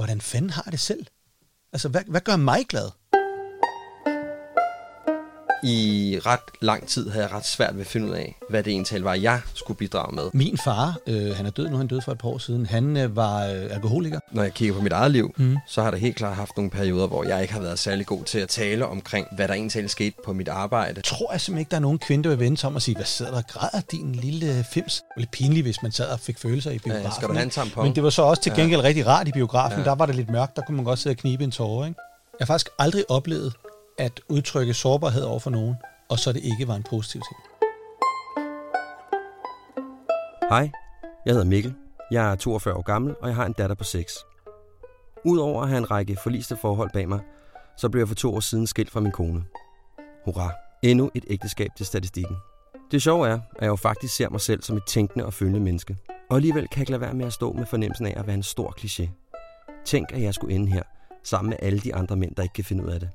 Hvordan fanden har jeg det selv? Altså, hvad gør mig glad? I ret lang tid havde jeg ret svært ved at finde ud af, hvad det egentlig var, jeg skulle bidrage med. Min far, han er død nu, han døde for et par år siden, han var alkoholiker. Når jeg kigger på mit eget liv, så har der helt klart haft nogle perioder, hvor jeg ikke har været særlig god til at tale omkring, hvad der egentlig skete på mit arbejde. Tror jeg simpelthen ikke, der er nogen kvinde, der vil vende sig om og sige, hvad sidder der og græder, din lille fims? Det var lidt pinligt, hvis man sad og fik følelser i biografen. Ja, skal du have en tampon? Men det var så også til gengæld rigtig rart i biografen. Ja. Der var det lidt mørkt, der kunne man godt sidde og knibe en tåre, ikke? Jeg har faktisk aldrig oplevet at udtrykke sårbarhed over for nogen, og så det ikke var en positiv ting. Hej, jeg hedder Mikkel. Jeg er 42 år gammel, og jeg har en datter på 6. Udover at have en række forliste forhold bag mig, så blev jeg for 2 år siden skilt fra min kone. Hurra, endnu et ægteskab til statistikken. Det sjove er, at jeg jo faktisk ser mig selv som et tænkende og følende menneske, og alligevel kan jeg ikke lade være med at stå med fornemmelsen af at være en stor kliché. Tænk, at jeg skulle ende her, sammen med alle de andre mænd, der ikke kan finde ud af det.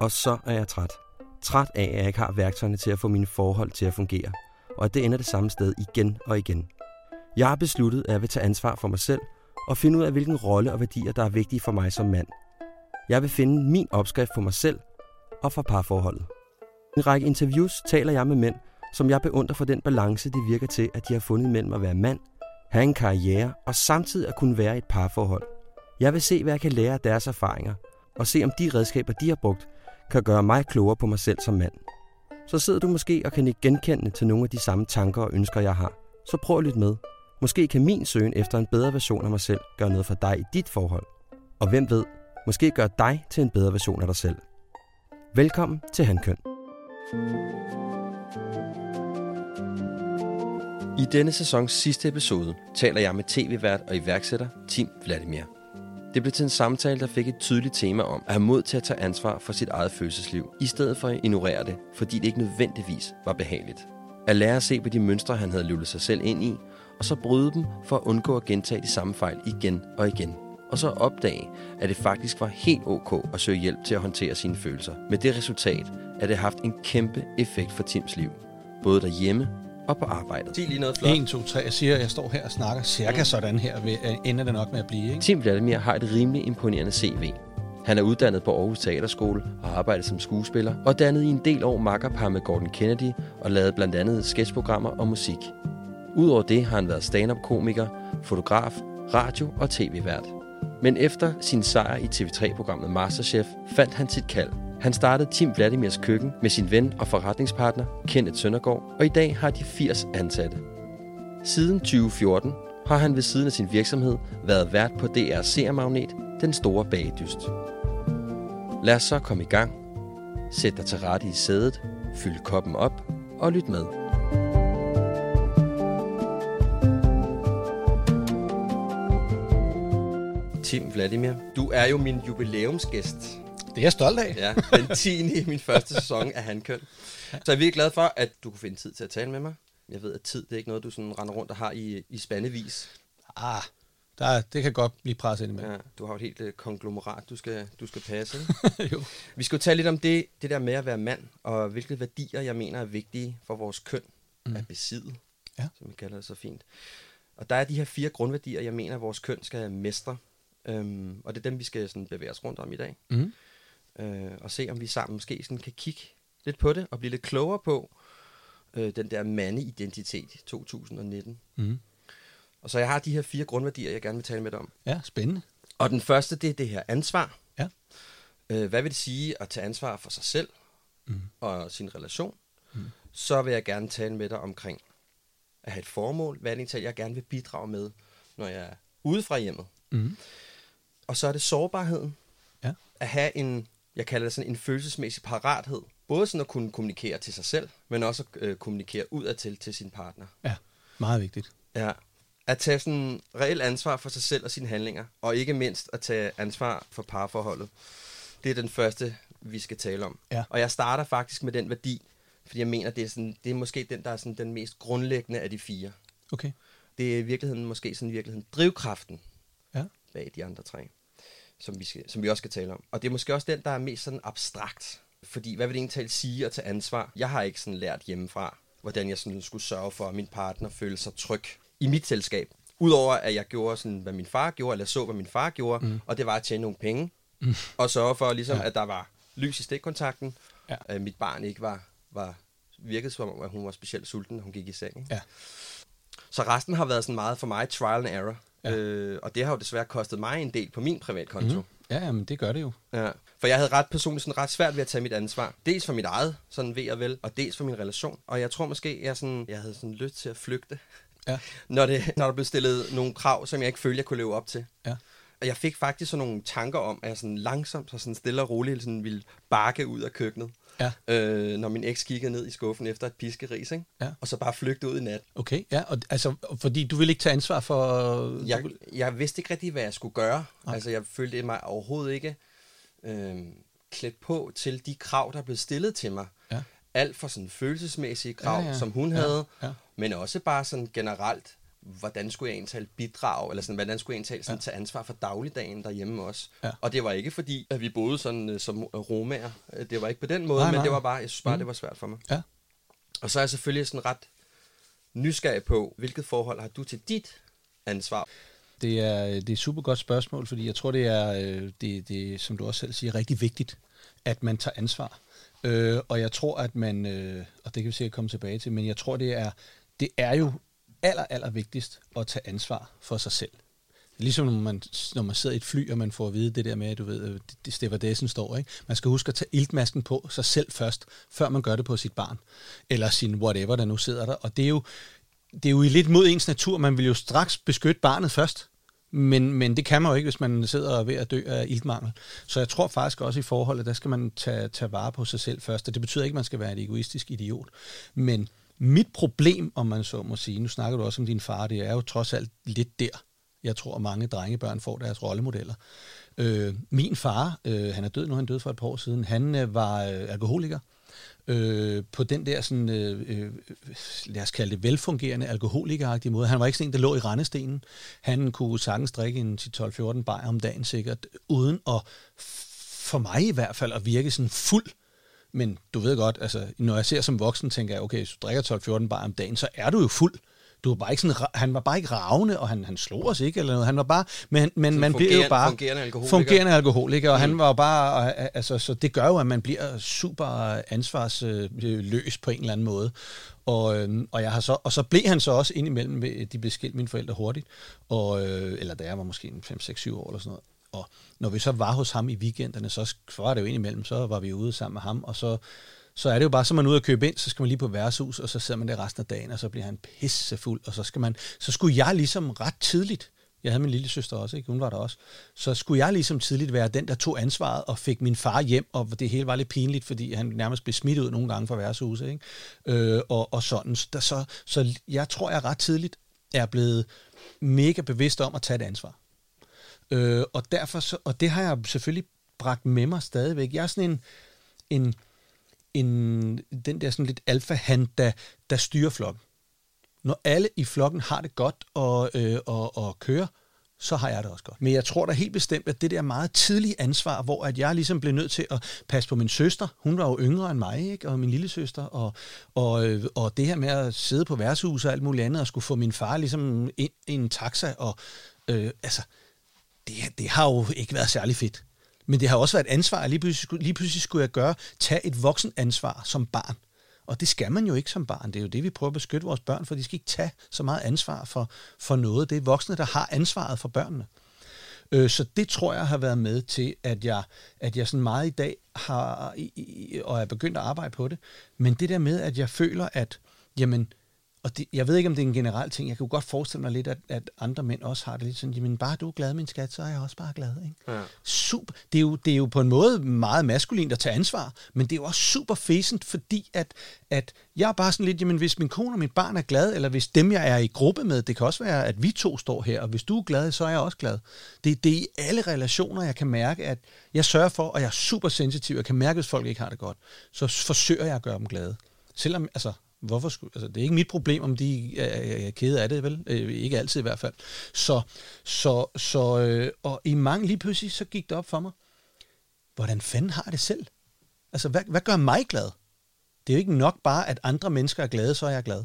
Og så er jeg træt. Træt af, at jeg ikke har værktøjerne til at få mine forhold til at fungere, og at det ender det samme sted igen og igen. Jeg har besluttet, at jeg vil tage ansvar for mig selv, og finde ud af, hvilken rolle og værdier, der er vigtige for mig som mand. Jeg vil finde min opskrift for mig selv, og for parforholdet. I en række interviews taler jeg med mænd, som jeg beundrer for den balance, det virker til, at de har fundet mellem at være mand, have en karriere, og samtidig at kunne være i et parforhold. Jeg vil se, hvad jeg kan lære af deres erfaringer, og se om de redskaber, de har brugt, kan gøre mig klogere på mig selv som mand. Så sidder du måske og kan ikke genkende til nogle af de samme tanker og ønsker, jeg har. Så prøv at lytte med. Måske kan min søgen efter en bedre version af mig selv gøre noget for dig i dit forhold. Og hvem ved, måske gør dig til en bedre version af dig selv. Velkommen til Hankøn. I denne sæsons sidste episode taler jeg med tv-vært og iværksætter Timm Vladimir. Det blev til en samtale, der fik et tydeligt tema om at have mod til at tage ansvar for sit eget følelsesliv, i stedet for at ignorere det, fordi det ikke nødvendigvis var behageligt. At lære at se på de mønstre, han havde lullet sig selv ind i, og så bryde dem for at undgå at gentage de samme fejl igen og igen. Og så opdage, at det faktisk var helt ok at søge hjælp til at håndtere sine følelser. Med det resultat, at det har haft en kæmpe effekt for Tims liv, både derhjemme og på arbejdet. Sig lige noget flot. 1, 2, 3. Jeg siger, at jeg står her og snakker cirka sådan her, ender det nok med at blive, ikke? Timm Vladimir har et rimelig imponerende CV. Han er uddannet på Aarhus Teaterskole og har arbejdet som skuespiller, og dannet i en del år makkerpar med Gordon Kennedy og lavede blandt andet sketchprogrammer og musik. Udover det har han været stand-up-komiker, fotograf, radio- og tv-vært. Men efter sin sejr i TV3-programmet Masterchef fandt han sit kald. Han startede Tim Vladimirs køkken med sin ven og forretningspartner Kenneth Søndergaard, og i dag har de 80 ansatte. Siden 2014 har han ved siden af sin virksomhed været vært på DRC-magnet, Den Store Bagedyst. Lad os så komme i gang. Sæt dig til rette i sædet, fyld koppen op og lyt med. Timm Vladimir, du er jo min jubilæumsgæst. Det er jeg stolt af. Ja, den 10. i min første sæson af Hankøn. Så jeg er virkelig glad for, at du kunne finde tid til at tale med mig. Jeg ved, at tid det er ikke noget, du sådan render rundt og har i spandevis. Det kan godt blive presset ind med. Ja, du har et helt konglomerat, du skal passe. Jo. Vi skal jo tale lidt om det der med at være mand, og hvilke værdier, jeg mener er vigtige for vores køn at besidde, som vi kalder det så fint. Og der er de her 4 grundværdier, jeg mener, at vores køn skal mestre. Og det er dem, vi skal sådan bevæge os rundt om i dag. Og se, om vi sammen måske sådan kan kigge lidt på det, og blive lidt klogere på den der mandeidentitet 2019. Og så jeg har de her 4 grundværdier, jeg gerne vil tale med dig om. Ja, spændende. Og den første, det er det her ansvar. Ja. Hvad vil det sige at tage ansvar for sig selv og sin relation? Så vil jeg gerne tale med dig omkring at have et formål. Hvad er det, jeg gerne vil bidrage med, når jeg er ude fra hjemmet? Og så er det sårbarheden. Ja. At have en, jeg kalder det sådan en følelsesmæssig parathed. Både sådan at kunne kommunikere til sig selv, men også at kommunikere udadtil til sin partner. Ja, meget vigtigt. Ja, At tage sådan reelt ansvar for sig selv og sine handlinger, og ikke mindst at tage ansvar for parforholdet. Det er den første, vi skal tale om. Ja. Og jeg starter faktisk med den værdi, fordi jeg mener, det er måske den, der er sådan den mest grundlæggende af de fire. Okay. Det er i virkeligheden måske sådan drivkraften bag de andre tre, som vi også skal tale om. Og det er måske også den, der er mest sådan abstrakt. Fordi hvad vil det egentlig sige at tage ansvar? Jeg har ikke sådan lært hjemmefra, hvordan jeg sådan skulle sørge for, at min partner føler sig tryg i mit selskab. Udover at jeg gjorde sådan, hvad min far gjorde, eller så, hvad min far gjorde, og det var at tjene nogle penge, og sørge for, ligesom, at der var lys i stikkontakten. Ja. Mit barn ikke virkede som om, at hun var specielt sulten, når hun gik i seng. Ja. Så resten har været sådan meget for mig trial and error. Ja. Og det har jo desværre kostet mig en del på min privatkonto. Ja, men det gør det jo. Ja. For jeg havde ret svært ved at tage mit ansvar. Dels for mit eget, sådan ved og vel, og dels for min relation. Og jeg tror måske, jeg havde sådan lyst til at flygte, når der blev stillet nogle krav, som jeg ikke følte, jeg kunne leve op til. Ja. Og jeg fik faktisk sådan nogle tanker om, at jeg sådan langsomt og sådan stille og roligt sådan ville bakke ud af køkkenet. Ja. Når min eks kiggede ned i skuffen efter et piskeris, ikke? Ja. Og så bare flygte ud i nat. Okay, ja, og altså, fordi du ville ikke tage ansvar for... Jeg vidste ikke rigtig, hvad jeg skulle gøre. Okay. Altså, jeg følte mig overhovedet ikke klædt på til de krav, der blev stillet til mig. Ja. Alt for sådan følelsesmæssige krav, som hun havde, men også bare sådan generelt, hvordan skulle jeg egentlig bidrage, eller sådan, hvordan skulle jeg egentlig tage ansvar for dagligdagen derhjemme også. Ja. Og det var ikke fordi, at vi boede sådan som romaer. Det var ikke på den måde, nej. Men det var bare, jeg synes bare, det var svært for mig. Ja. Og så er jeg selvfølgelig sådan ret nysgerrig på, hvilket forhold har du til dit ansvar? Det er et super godt spørgsmål, fordi jeg tror, det er, som du også selv siger, rigtig vigtigt, at man tager ansvar. Og jeg tror, at man, og det kan vi sikkert komme tilbage til, men jeg tror, det er jo aller vigtigst at tage ansvar for sig selv. Ligesom når man sidder i et fly, og man får at vide det der med, at du ved, stewardessen står, ikke? Man skal huske at tage iltmasken på sig selv først, før man gør det på sit barn, eller sin whatever, der nu sidder der. Og det er jo lidt mod ens natur, man vil jo straks beskytte barnet først, men det kan man jo ikke, hvis man sidder ved at dø af iltmangel. Så jeg tror faktisk også i forholdet, der skal man tage vare på sig selv først, og det betyder ikke, at man skal være et egoistisk idiot, men mit problem, om man så må sige, nu snakker du også om din far, det er jo trods alt lidt der. Jeg tror, at mange drengebørn får deres rollemodeller. Min far, han er død nu, han døde for et par år siden, han var alkoholiker. På den der, sådan, lad os kalde det velfungerende, alkoholikeragtige måde. Han var ikke sådan en, der lå i rendestenen. Han kunne sagtens drikke en 10-12-14 bajer om dagen sikkert, uden at, for mig i hvert fald, at virke sådan fuld. Men du ved godt, altså, når jeg ser som voksen, tænker jeg, okay, hvis du drikker 12-14 bar om dagen, så er du jo fuld. Du var bare ikke sådan, han var bare ikke ravende, og han slog os ikke, eller noget. Han var bare, men man bliver jo bare fungerende alkoholiker, og han var jo bare, altså, så det gør jo, at man bliver super ansvarsløs på en eller anden måde. Og jeg har så blev han så også indimellem, de blev skilt mine forældre hurtigt, eller da jeg var måske 5-6-7 år eller sådan noget. Og når vi så var hos ham i weekenderne, så var det jo indimellem, så var vi ude sammen med ham, og så er det jo bare, så man er ude og købe ind, så skal man lige på værtshus, og så sidder man der resten af dagen, og så bliver han pissefuld, og så skulle jeg ligesom ret tidligt, jeg havde min lille søster også, ikke? Hun var der også, så skulle jeg ligesom tidligt være den, der tog ansvaret og fik min far hjem, og det hele var lidt pinligt, fordi han nærmest blev smidt ud nogle gange fra værtshuset, ikke? Og sådan, så jeg tror, jeg ret tidligt er blevet mega bevidst om at tage et ansvar. Og derfor og det har jeg selvfølgelig bragt med mig stadigvæk. Jeg er sådan en den der sådan lidt alfahan, der styrer flokken. Når alle i flokken har det godt og kører, så har jeg det også godt. Men jeg tror da helt bestemt, at det der meget tidlige ansvar, hvor at jeg ligesom blev nødt til at passe på min søster, hun var jo yngre end mig, ikke? Og min lille søster, og det her med at sidde på værtshuset og alt muligt andet, og skulle få min far ligesom ind i en taxa, og altså... Det har jo ikke været særlig fedt. Men det har også været et ansvar. Lige pludselig skulle jeg tage et voksenansvar som barn. Og det skal man jo ikke som barn. Det er jo det, vi prøver at beskytte vores børn, for de skal ikke tage så meget ansvar for noget. Det er voksne, der har ansvaret for børnene. Så det tror jeg har været med til, at jeg sådan meget i dag har, og er begyndt at arbejde på det. Men det der med, at jeg føler, at jamen, Og det, jeg ved ikke, om det er en generel ting. Jeg kan jo godt forestille mig lidt, at andre mænd også har det lidt sådan, jamen bare du er glad, min skat, så er jeg også bare glad. Ikke? Ja. Super. Det er jo på en måde meget maskulint at tage ansvar, men det er jo også super fæsent, fordi at jeg er bare sådan lidt, jamen hvis min kone og mit barn er glad, eller hvis dem, jeg er i gruppe med, det kan også være, at vi to står her, og hvis du er glad, så er jeg også glad. Det er i alle relationer, jeg kan mærke, at jeg sørger for, og jeg er super sensitiv, jeg kan mærke, hvis folk ikke har det godt, så forsøger jeg at gøre dem glade. Selvom, altså, hvorfor skulle, altså, det er ikke mit problem, om de er kede af det, vel? Ikke altid i hvert fald. Så og i mange, lige pludselig, så gik det op for mig, hvordan fanden har jeg det selv? Altså, hvad gør mig glad? Det er jo ikke nok bare, at andre mennesker er glade, så er jeg glad.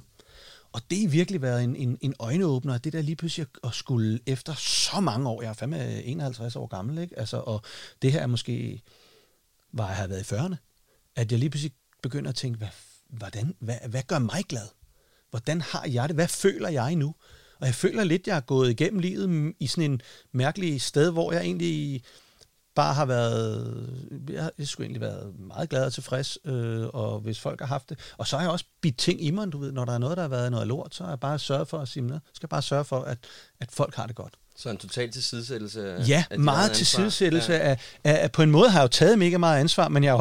Og det har virkelig været en øjenåbner, det der lige pludselig at skulle efter så mange år. Jeg er fandme 51 år gammel, ikke? Altså, og det her er måske, hvor jeg har været i 40'erne, at jeg lige pludselig begynder at tænke, hvad gør mig glad? Hvordan har jeg det? Hvad føler jeg nu? Og jeg føler lidt, jeg er gået igennem livet i sådan en mærkelig sted, hvor jeg egentlig bare har været, jeg skulle egentlig været meget glad og tilfreds, og hvis folk har haft det. Og så har jeg også bidt ting i mig, du ved, når der er noget, der har været noget lort, så har jeg bare sørget for at sige, skal jeg bare sørge for, at folk har det godt. Så en total tilsidesættelse af, ja, meget tilsidesættelse af, på en måde har jeg jo taget mega meget ansvar, men jeg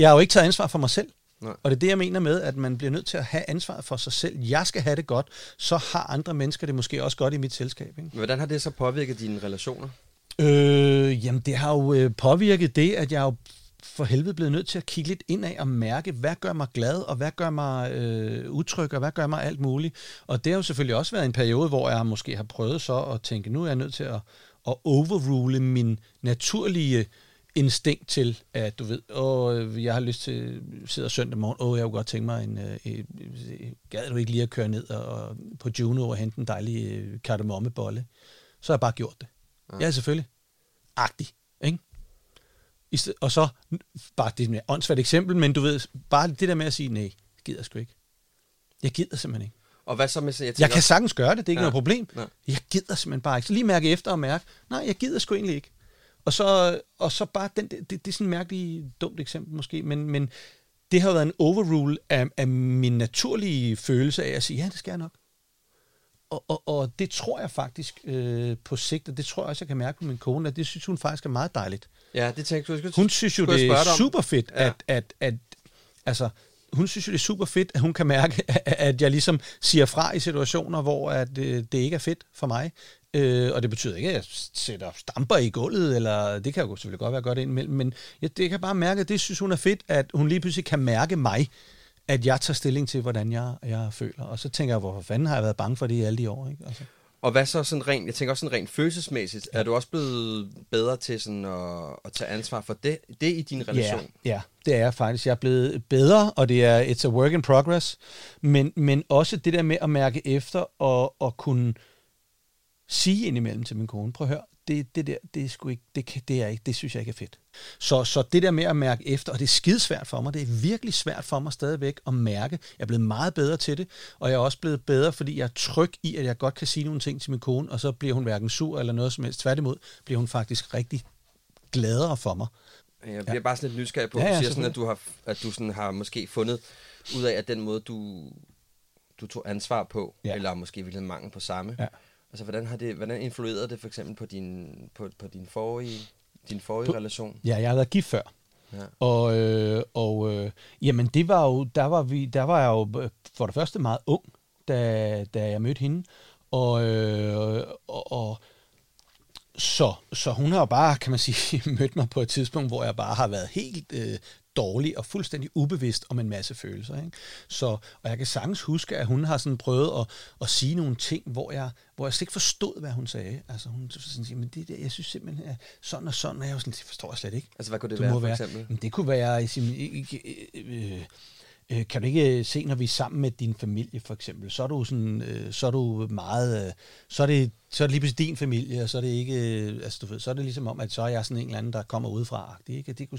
har jo ikke taget ansvar for mig selv. Nej. Og det er det, jeg mener med, at man bliver nødt til at have ansvaret for sig selv. Jeg skal have det godt, så har andre mennesker det måske også godt i mit selskab. Ikke? Hvordan har det så påvirket dine relationer? Jamen, det har jo påvirket det, at jeg jo for helvede blevet nødt til at kigge lidt indad og mærke, hvad gør mig glad, og hvad gør mig utryg, og hvad gør mig alt muligt. Og det har jo selvfølgelig også været en periode, hvor jeg måske har prøvet så at tænke, nu er jeg nødt til at overrule min naturlige instinkt til, at du ved, jeg har lyst til at sidde søndag morgen, jeg kunne godt tænke mig gad du ikke lige at køre ned og på Juno og hente en dejlig kardemommebolle? Så har jeg bare gjort det. Ja, selvfølgelig. Agtig, ikke? Og så, bare det er et åndssvagt eksempel, men du ved, bare det der med at sige, nej, det gider jeg sgu ikke. Jeg gider simpelthen ikke. Og hvad så med, jeg kan sagtens gøre det er ikke noget problem. Ja. Jeg gider simpelthen bare ikke. Så lige mærke efter og mærke, nej, jeg gider sgu egentlig ikke. Og så bare, det er sådan et mærkeligt dumt eksempel måske, men det har været en overrule af min naturlige følelse af at sige, ja, det skal jeg nok. Og det tror jeg faktisk på sigt, og det tror jeg også, jeg kan mærke på min kone, at det synes hun faktisk er meget dejligt. Ja, det tænker jeg. Hun synes jo, det er super fedt, altså, hun synes jo, det er super fedt, at hun kan mærke, at jeg ligesom siger fra i situationer, hvor at, det ikke er fedt for mig. Og det betyder ikke, at jeg sætter stamper i gulvet, eller det kan jo selvfølgelig godt være godt indimellem, men det kan bare mærke, at det synes hun er fedt, at hun lige pludselig kan mærke mig, at jeg tager stilling til, hvordan jeg føler. Og så tænker jeg, hvorfor fanden har jeg været bange for det i alle de år, ikke? Altså. Og hvad så sådan rent, jeg tænker også sådan rent følelsesmæssigt, er du også blevet bedre til sådan at tage ansvar for det i din relation? Ja, det er jeg faktisk. Jeg er blevet bedre, og det er it's a work in progress, men også det der med at mærke efter og kunne sige indimellem til min kone, prøv at høre, det synes jeg ikke er fedt. Så det der med at mærke efter, og det er skidesvært for mig, det er virkelig svært for mig stadigvæk at mærke. Jeg er blevet meget bedre til det, og jeg er også blevet bedre, fordi jeg er tryg i, at jeg godt kan sige nogle ting til min kone, og så bliver hun hverken sur eller noget som helst. Tværtimod bliver hun faktisk rigtig gladere for mig. Jeg bliver bare sådan lidt nysgerrig på, at du siger sådan, at du sådan har måske fundet ud af, at den måde, du tog ansvar på, eller måske virkelig mangel på samme, altså, hvordan influerede det for eksempel på din forrige relation? Ja, jeg havde været gift før. Ja. Og jamen, det var jo, der var jeg jo for det første meget ung, da jeg mødte hende. Så hun har jo bare, kan man sige, mødt mig på et tidspunkt, hvor jeg bare har været helt dårlig og fuldstændig ubevidst om en masse følelser. Ikke? Så, og jeg kan sagtens huske, at hun har sådan prøvet at sige nogle ting, hvor jeg slet ikke forstod, hvad hun sagde. Altså hun sådan, men det der, jeg synes simpelthen er sådan og sådan, og jeg var sådan, det forstår jeg slet ikke. Altså hvad kunne det være for eksempel? Men det kunne være, kan du ikke se, når vi er sammen med din familie for eksempel, så er du sådan, så er du meget, så er det lige pludselig din familie, og så er det ikke, altså du ved, så er det ligesom om, at så er jeg sådan en eller anden, der kommer udefra, ikke? Det kunne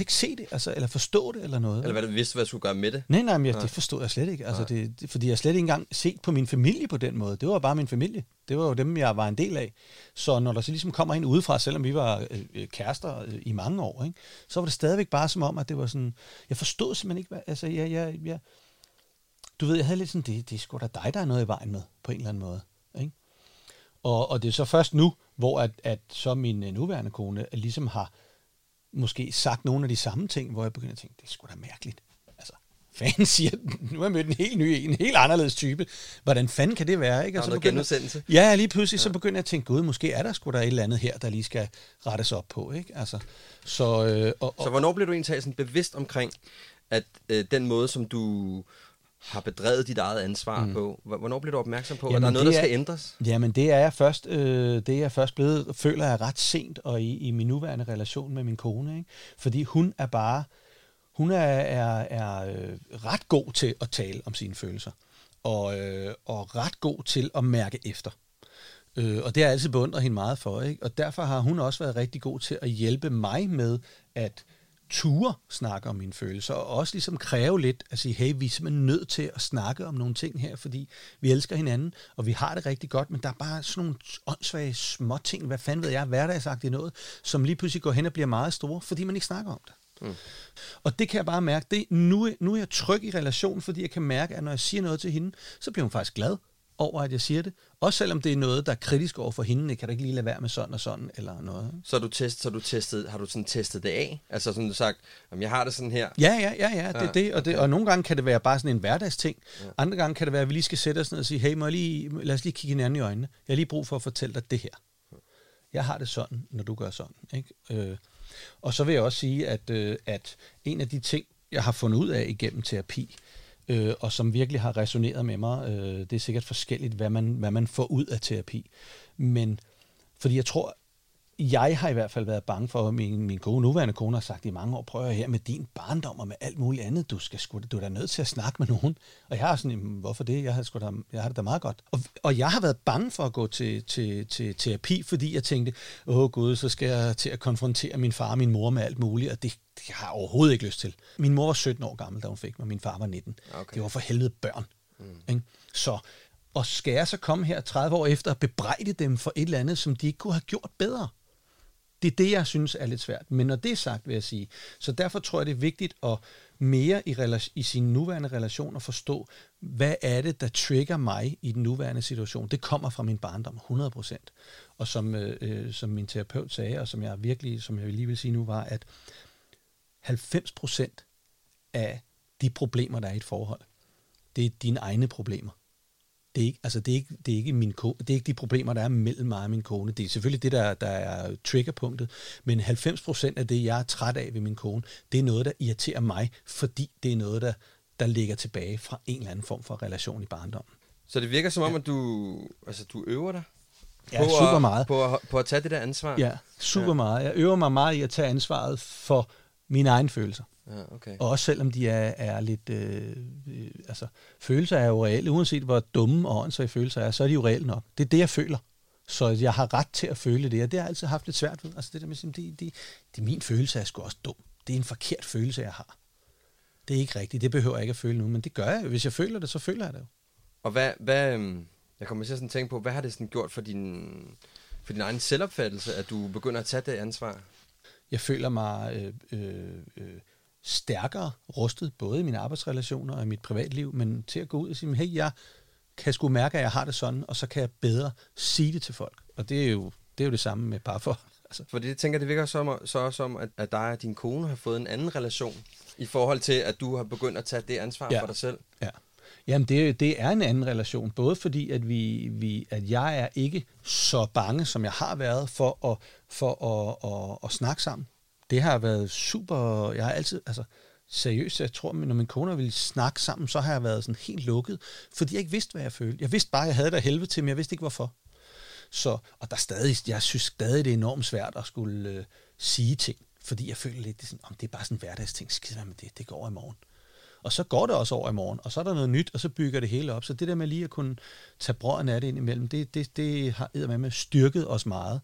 ikke se det, altså, eller forstå det, eller noget. Eller hvad du vidste, hvad jeg skulle gøre med det? Nej, men det forstod jeg slet ikke, altså det, fordi jeg slet ikke engang set på min familie på den måde, det var bare min familie, det var jo dem, jeg var en del af, så når der så ligesom kommer en udefra, selvom vi var kærester i mange år, ikke? Så var det stadigvæk bare som om, at det var sådan, jeg forstod simpelthen ikke, hvad, altså jeg Du ved, jeg havde lidt sådan, det er sgu da dig, der er noget i vejen med, på en eller anden måde. Ikke? Og det er så først nu, hvor at så min nuværende kone ligesom har måske sagt nogle af de samme ting, hvor jeg begynder at tænke, det er sgu da mærkeligt. Altså, fanden siger, nu har jeg mødt en helt ny, en helt anderledes type. Hvordan fanden kan det være? Ikke? Og så noget genudsendelse. Ja, lige pludselig ja. Så begynder jeg at tænke, gud, måske er der sgu da et eller andet her, der lige skal rettes op på. Ikke? Altså, så hvornår blev du egentlig sådan bevidst omkring, at den måde, som du har bedrevet dit eget ansvar på. Hvornår bliver du opmærksom på, at der er noget, der skal ændres? Jamen, det er jeg først, blevet, føler jeg ret sent, og i min nuværende relation med min kone. Ikke? Fordi hun er bare, hun er ret god til at tale om sine følelser, og ret god til at mærke efter. Og det har jeg altid beundret hende meget for. Ikke? Og derfor har hun også været rigtig god til at hjælpe mig med, at ture snakke om mine følelser, og også ligesom kræve lidt at sige, hey, vi er simpelthen nødt til at snakke om nogle ting her, fordi vi elsker hinanden, og vi har det rigtig godt, men der er bare sådan nogle åndssvage små ting, hvad fanden ved jeg, hverdagsagtigt noget, som lige pludselig går hen og bliver meget store, fordi man ikke snakker om det. Mm. Og det kan jeg bare mærke, det nu er jeg tryg i relationen, fordi jeg kan mærke, at når jeg siger noget til hende, så bliver hun faktisk glad over, at jeg siger det. Også selvom det er noget, der er kritisk over for hende, kan du ikke lige lade være med sådan og sådan, eller noget. Har du sådan testet det af? Altså sådan du sagt, jamen, jeg har det sådan her. Ja. Det. Og nogle gange kan det være bare sådan en hverdagsting. Ja. Andre gange kan det være, at vi lige skal sætte os ned og sige, hey, lad os lige kigge hinanden i øjnene. Jeg har lige brug for at fortælle dig det her. Jeg har det sådan, når du gør sådan. Ikke? Og så vil jeg også sige, at en af de ting, jeg har fundet ud af igennem terapi, og som virkelig har resoneret med mig. Det er sikkert forskelligt, hvad man får ud af terapi. Men fordi jeg tror, jeg har i hvert fald været bange for, at min gode nuværende kone har sagt i mange år, prøv at her med din barndom og med alt muligt andet, du er da nødt til at snakke med nogen. Og jeg har sådan, hvorfor det? Jeg har det da meget godt. Og jeg har været bange for at gå til terapi, fordi jeg tænkte, åh gud, så skal jeg til at konfrontere min far og min mor med alt muligt, og det har jeg overhovedet ikke lyst til. Min mor var 17 år gammel, da hun fik mig, min far var 19. Okay. Det var for helvede børn. Ikke? Så og skal jeg så komme her 30 år efter og bebrejde dem for et eller andet, som de ikke kunne have gjort bedre? Det er det, jeg synes er lidt svært. Men når det er sagt, vil jeg sige, så derfor tror jeg, det er vigtigt at mere i sine nuværende relationer forstå, hvad er det, der trigger mig i den nuværende situation. Det kommer fra min barndom, 100%. Og som min terapeut sagde, og som jeg lige vil sige nu, var, at 90% af de problemer, der er i et forhold, det er dine egne problemer. Det er ikke de problemer, der er mellem mig og min kone. Det er selvfølgelig det, der er triggerpunktet. Men 90% af det, jeg er træt af ved min kone, det er noget, der irriterer mig, fordi det er noget, der ligger tilbage fra en eller anden form for relation i barndommen. Så det virker som om, at du øver dig? Ja, super meget. På at tage det der ansvar? Ja, super meget. Jeg øver mig meget i at tage ansvaret for mine egne følelser. Ja, okay. Og også selvom de er lidt... følelser er jo reelle. Uanset hvor dumme og åndssvage følelser er, så er de jo reelle nok. Det er det, jeg føler. Så jeg har ret til at føle det, og det har jeg altid haft lidt svært ved. Altså det der med, det er min følelse, er sgu også dum. Det er en forkert følelse, jeg har. Det er ikke rigtigt. Det behøver jeg ikke at føle nu, men det gør jeg jo. Hvis jeg føler det, så føler jeg det jo. Og jeg kommer til at sådan tænke på, hvad har det sådan gjort for din egen selvopfattelse, at du begynder at tage det ansvar? Jeg føler mig... stærkere rustet, både i mine arbejdsrelationer og i mit privatliv, men til at gå ud og sige, hey, jeg kan sgu mærke, at jeg har det sådan, og så kan jeg bedre sige det til folk. Og det er jo det samme med parforhold. Altså. Fordi jeg tænker, det virker som, at dig og din kone har fået en anden relation, i forhold til, at du har begyndt at tage det ansvar for dig selv. Ja. Jamen, det er en anden relation, både fordi, at, at jeg er ikke så bange, som jeg har været, for at snakke sammen. Det har været super, jeg har altid, altså seriøst, jeg tror, når mine koner ville snakke sammen, så har jeg været sådan helt lukket, fordi jeg ikke vidste, hvad jeg følte. Jeg vidste bare, at jeg havde det helvede til, men jeg vidste ikke, hvorfor. Så, og jeg synes stadig, det er enormt svært at skulle sige ting, fordi jeg føler lidt, det er bare sådan en hverdagsting, skid med det går over i morgen. Og så går det også over i morgen, og så er der noget nyt, og så bygger det hele op. Så det der med lige at kunne tage brøden af det indimellem, det har eddermame styrket os meget.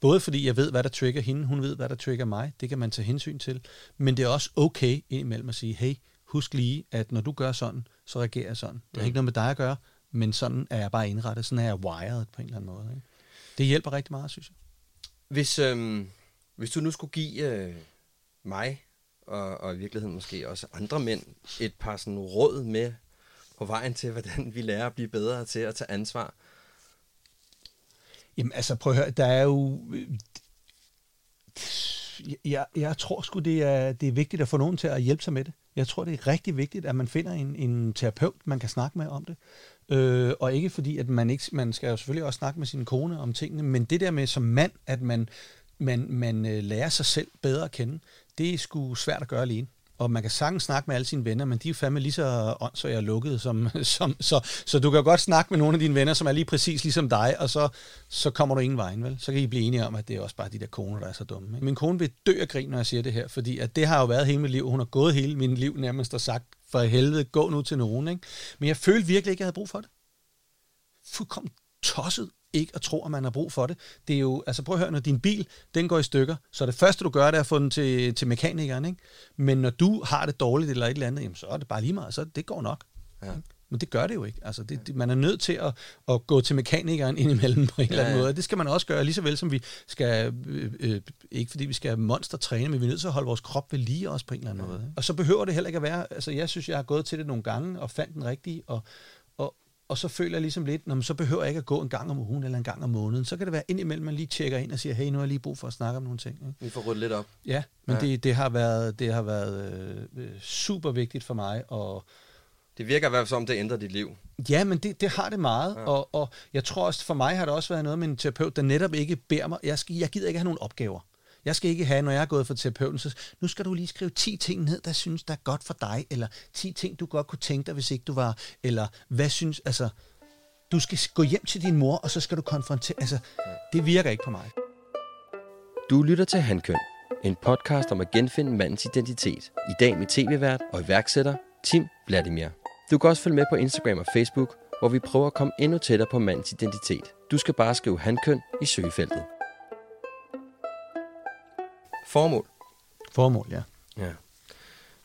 Både fordi jeg ved, hvad der trigger hende, hun ved, hvad der trigger mig. Det kan man tage hensyn til. Men det er også okay indimellem at sige, hey, husk lige, at når du gør sådan, så reagerer jeg sådan. Det har ikke noget med dig at gøre, men sådan er jeg bare indrettet. Sådan er jeg wired på en eller anden måde. Ikke? Det hjælper rigtig meget, synes jeg. Hvis du nu skulle give mig og i virkeligheden måske også andre mænd, et par sådan råd med på vejen til, hvordan vi lærer at blive bedre til at tage ansvar? Jamen altså, prøv at høre, der er jo... Jeg tror sgu, det er vigtigt at få nogen til at hjælpe sig med det. Jeg tror, det er rigtig vigtigt, at man finder en terapeut, man kan snakke med om det. Og ikke fordi, at man skal jo selvfølgelig også snakke med sin kone om tingene, men det der med som mand, at man lærer sig selv bedre at kende, det er sgu svært at gøre alene. Og man kan sagtens snakke med alle sine venner, men de er jo fandme lige så åndssvage og lukkede. Så du kan godt snakke med nogle af dine venner, som er lige præcis ligesom dig, og så kommer du ingen vejen, vel? Så kan I blive enige om, at det er også bare de der koner, der er så dumme. Ikke? Min kone vil dø af grin, når jeg siger det her, fordi at det har jo været hele mit liv. Hun har gået hele mit liv nærmest og sagt, for helvede, gå nu til nogen. Ikke? Men jeg følte virkelig ikke, at jeg havde brug for det. Fuldkommen tosset ikke at tro, at man har brug for det. Det er jo, altså prøv at høre, når din bil, den går i stykker, så det første, du gør, det er at få den til mekanikeren, ikke? Men når du har det dårligt eller et eller andet, jamen, så er det bare lige meget, så det går nok. Ja. Men det gør det jo ikke. Altså, man er nødt til at gå til mekanikeren indimellem på en eller anden måde, og det skal man også gøre, lige så vel som vi skal, ikke fordi vi skal monstertræne, men vi er nødt til at holde vores krop ved lige også på en eller anden måde. Ikke? Og så behøver det heller ikke at være, altså jeg synes, jeg har gået til det nogle gange, og fandt den rigtige, og så føler jeg ligesom lidt, når man så behøver jeg ikke at gå en gang om ugen eller en gang om måneden. Så kan det være indimellem, man lige tjekker ind og siger, hey, nu har jeg lige brug for at snakke om nogle ting. Ikke? Vi får ryddet lidt op. Ja, men ja. Det har været super vigtigt for mig. Og det virker i hvert fald som, det ændrer dit liv. Ja, men det har det meget. Ja. Og jeg tror også, for mig har det også været noget med en terapeut, der netop ikke beder mig. Jeg gider ikke have nogen opgaver. Jeg skal ikke have, når jeg er gået for terapeuten, så nu skal du lige skrive 10 ting ned, der synes, der er godt for dig, eller 10 ting, du godt kunne tænke dig, hvis ikke du var, eller hvad synes, altså, du skal gå hjem til din mor, og så skal du konfrontere, altså, det virker ikke på mig. Du lytter til Hankøn, en podcast om at genfinde mandens identitet, i dag med tv-vært og iværksætter Timm Vladimir. Du kan også følge med på Instagram og Facebook, hvor vi prøver at komme endnu tættere på mandens identitet. Du skal bare skrive Hankøn i søgefeltet. Formål, ja.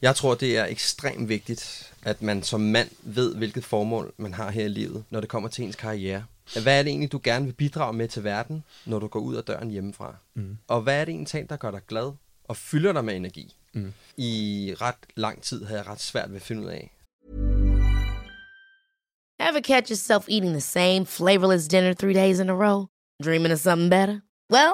Jeg tror, det er ekstremt vigtigt, at man som mand ved, hvilket formål man har her i livet, når det kommer til ens karriere. Hvad er det egentlig, du gerne vil bidrage med til verden, når du går ud af døren hjemmefra? Mm. Og hvad er det egentlig, der gør dig glad og fylder dig med energi? Mm. I ret lang tid havde jeg ret svært ved at finde ud af. Ever catch yourself eating the same flavorless dinner 3 days in a row? Dreaming of something better? Well,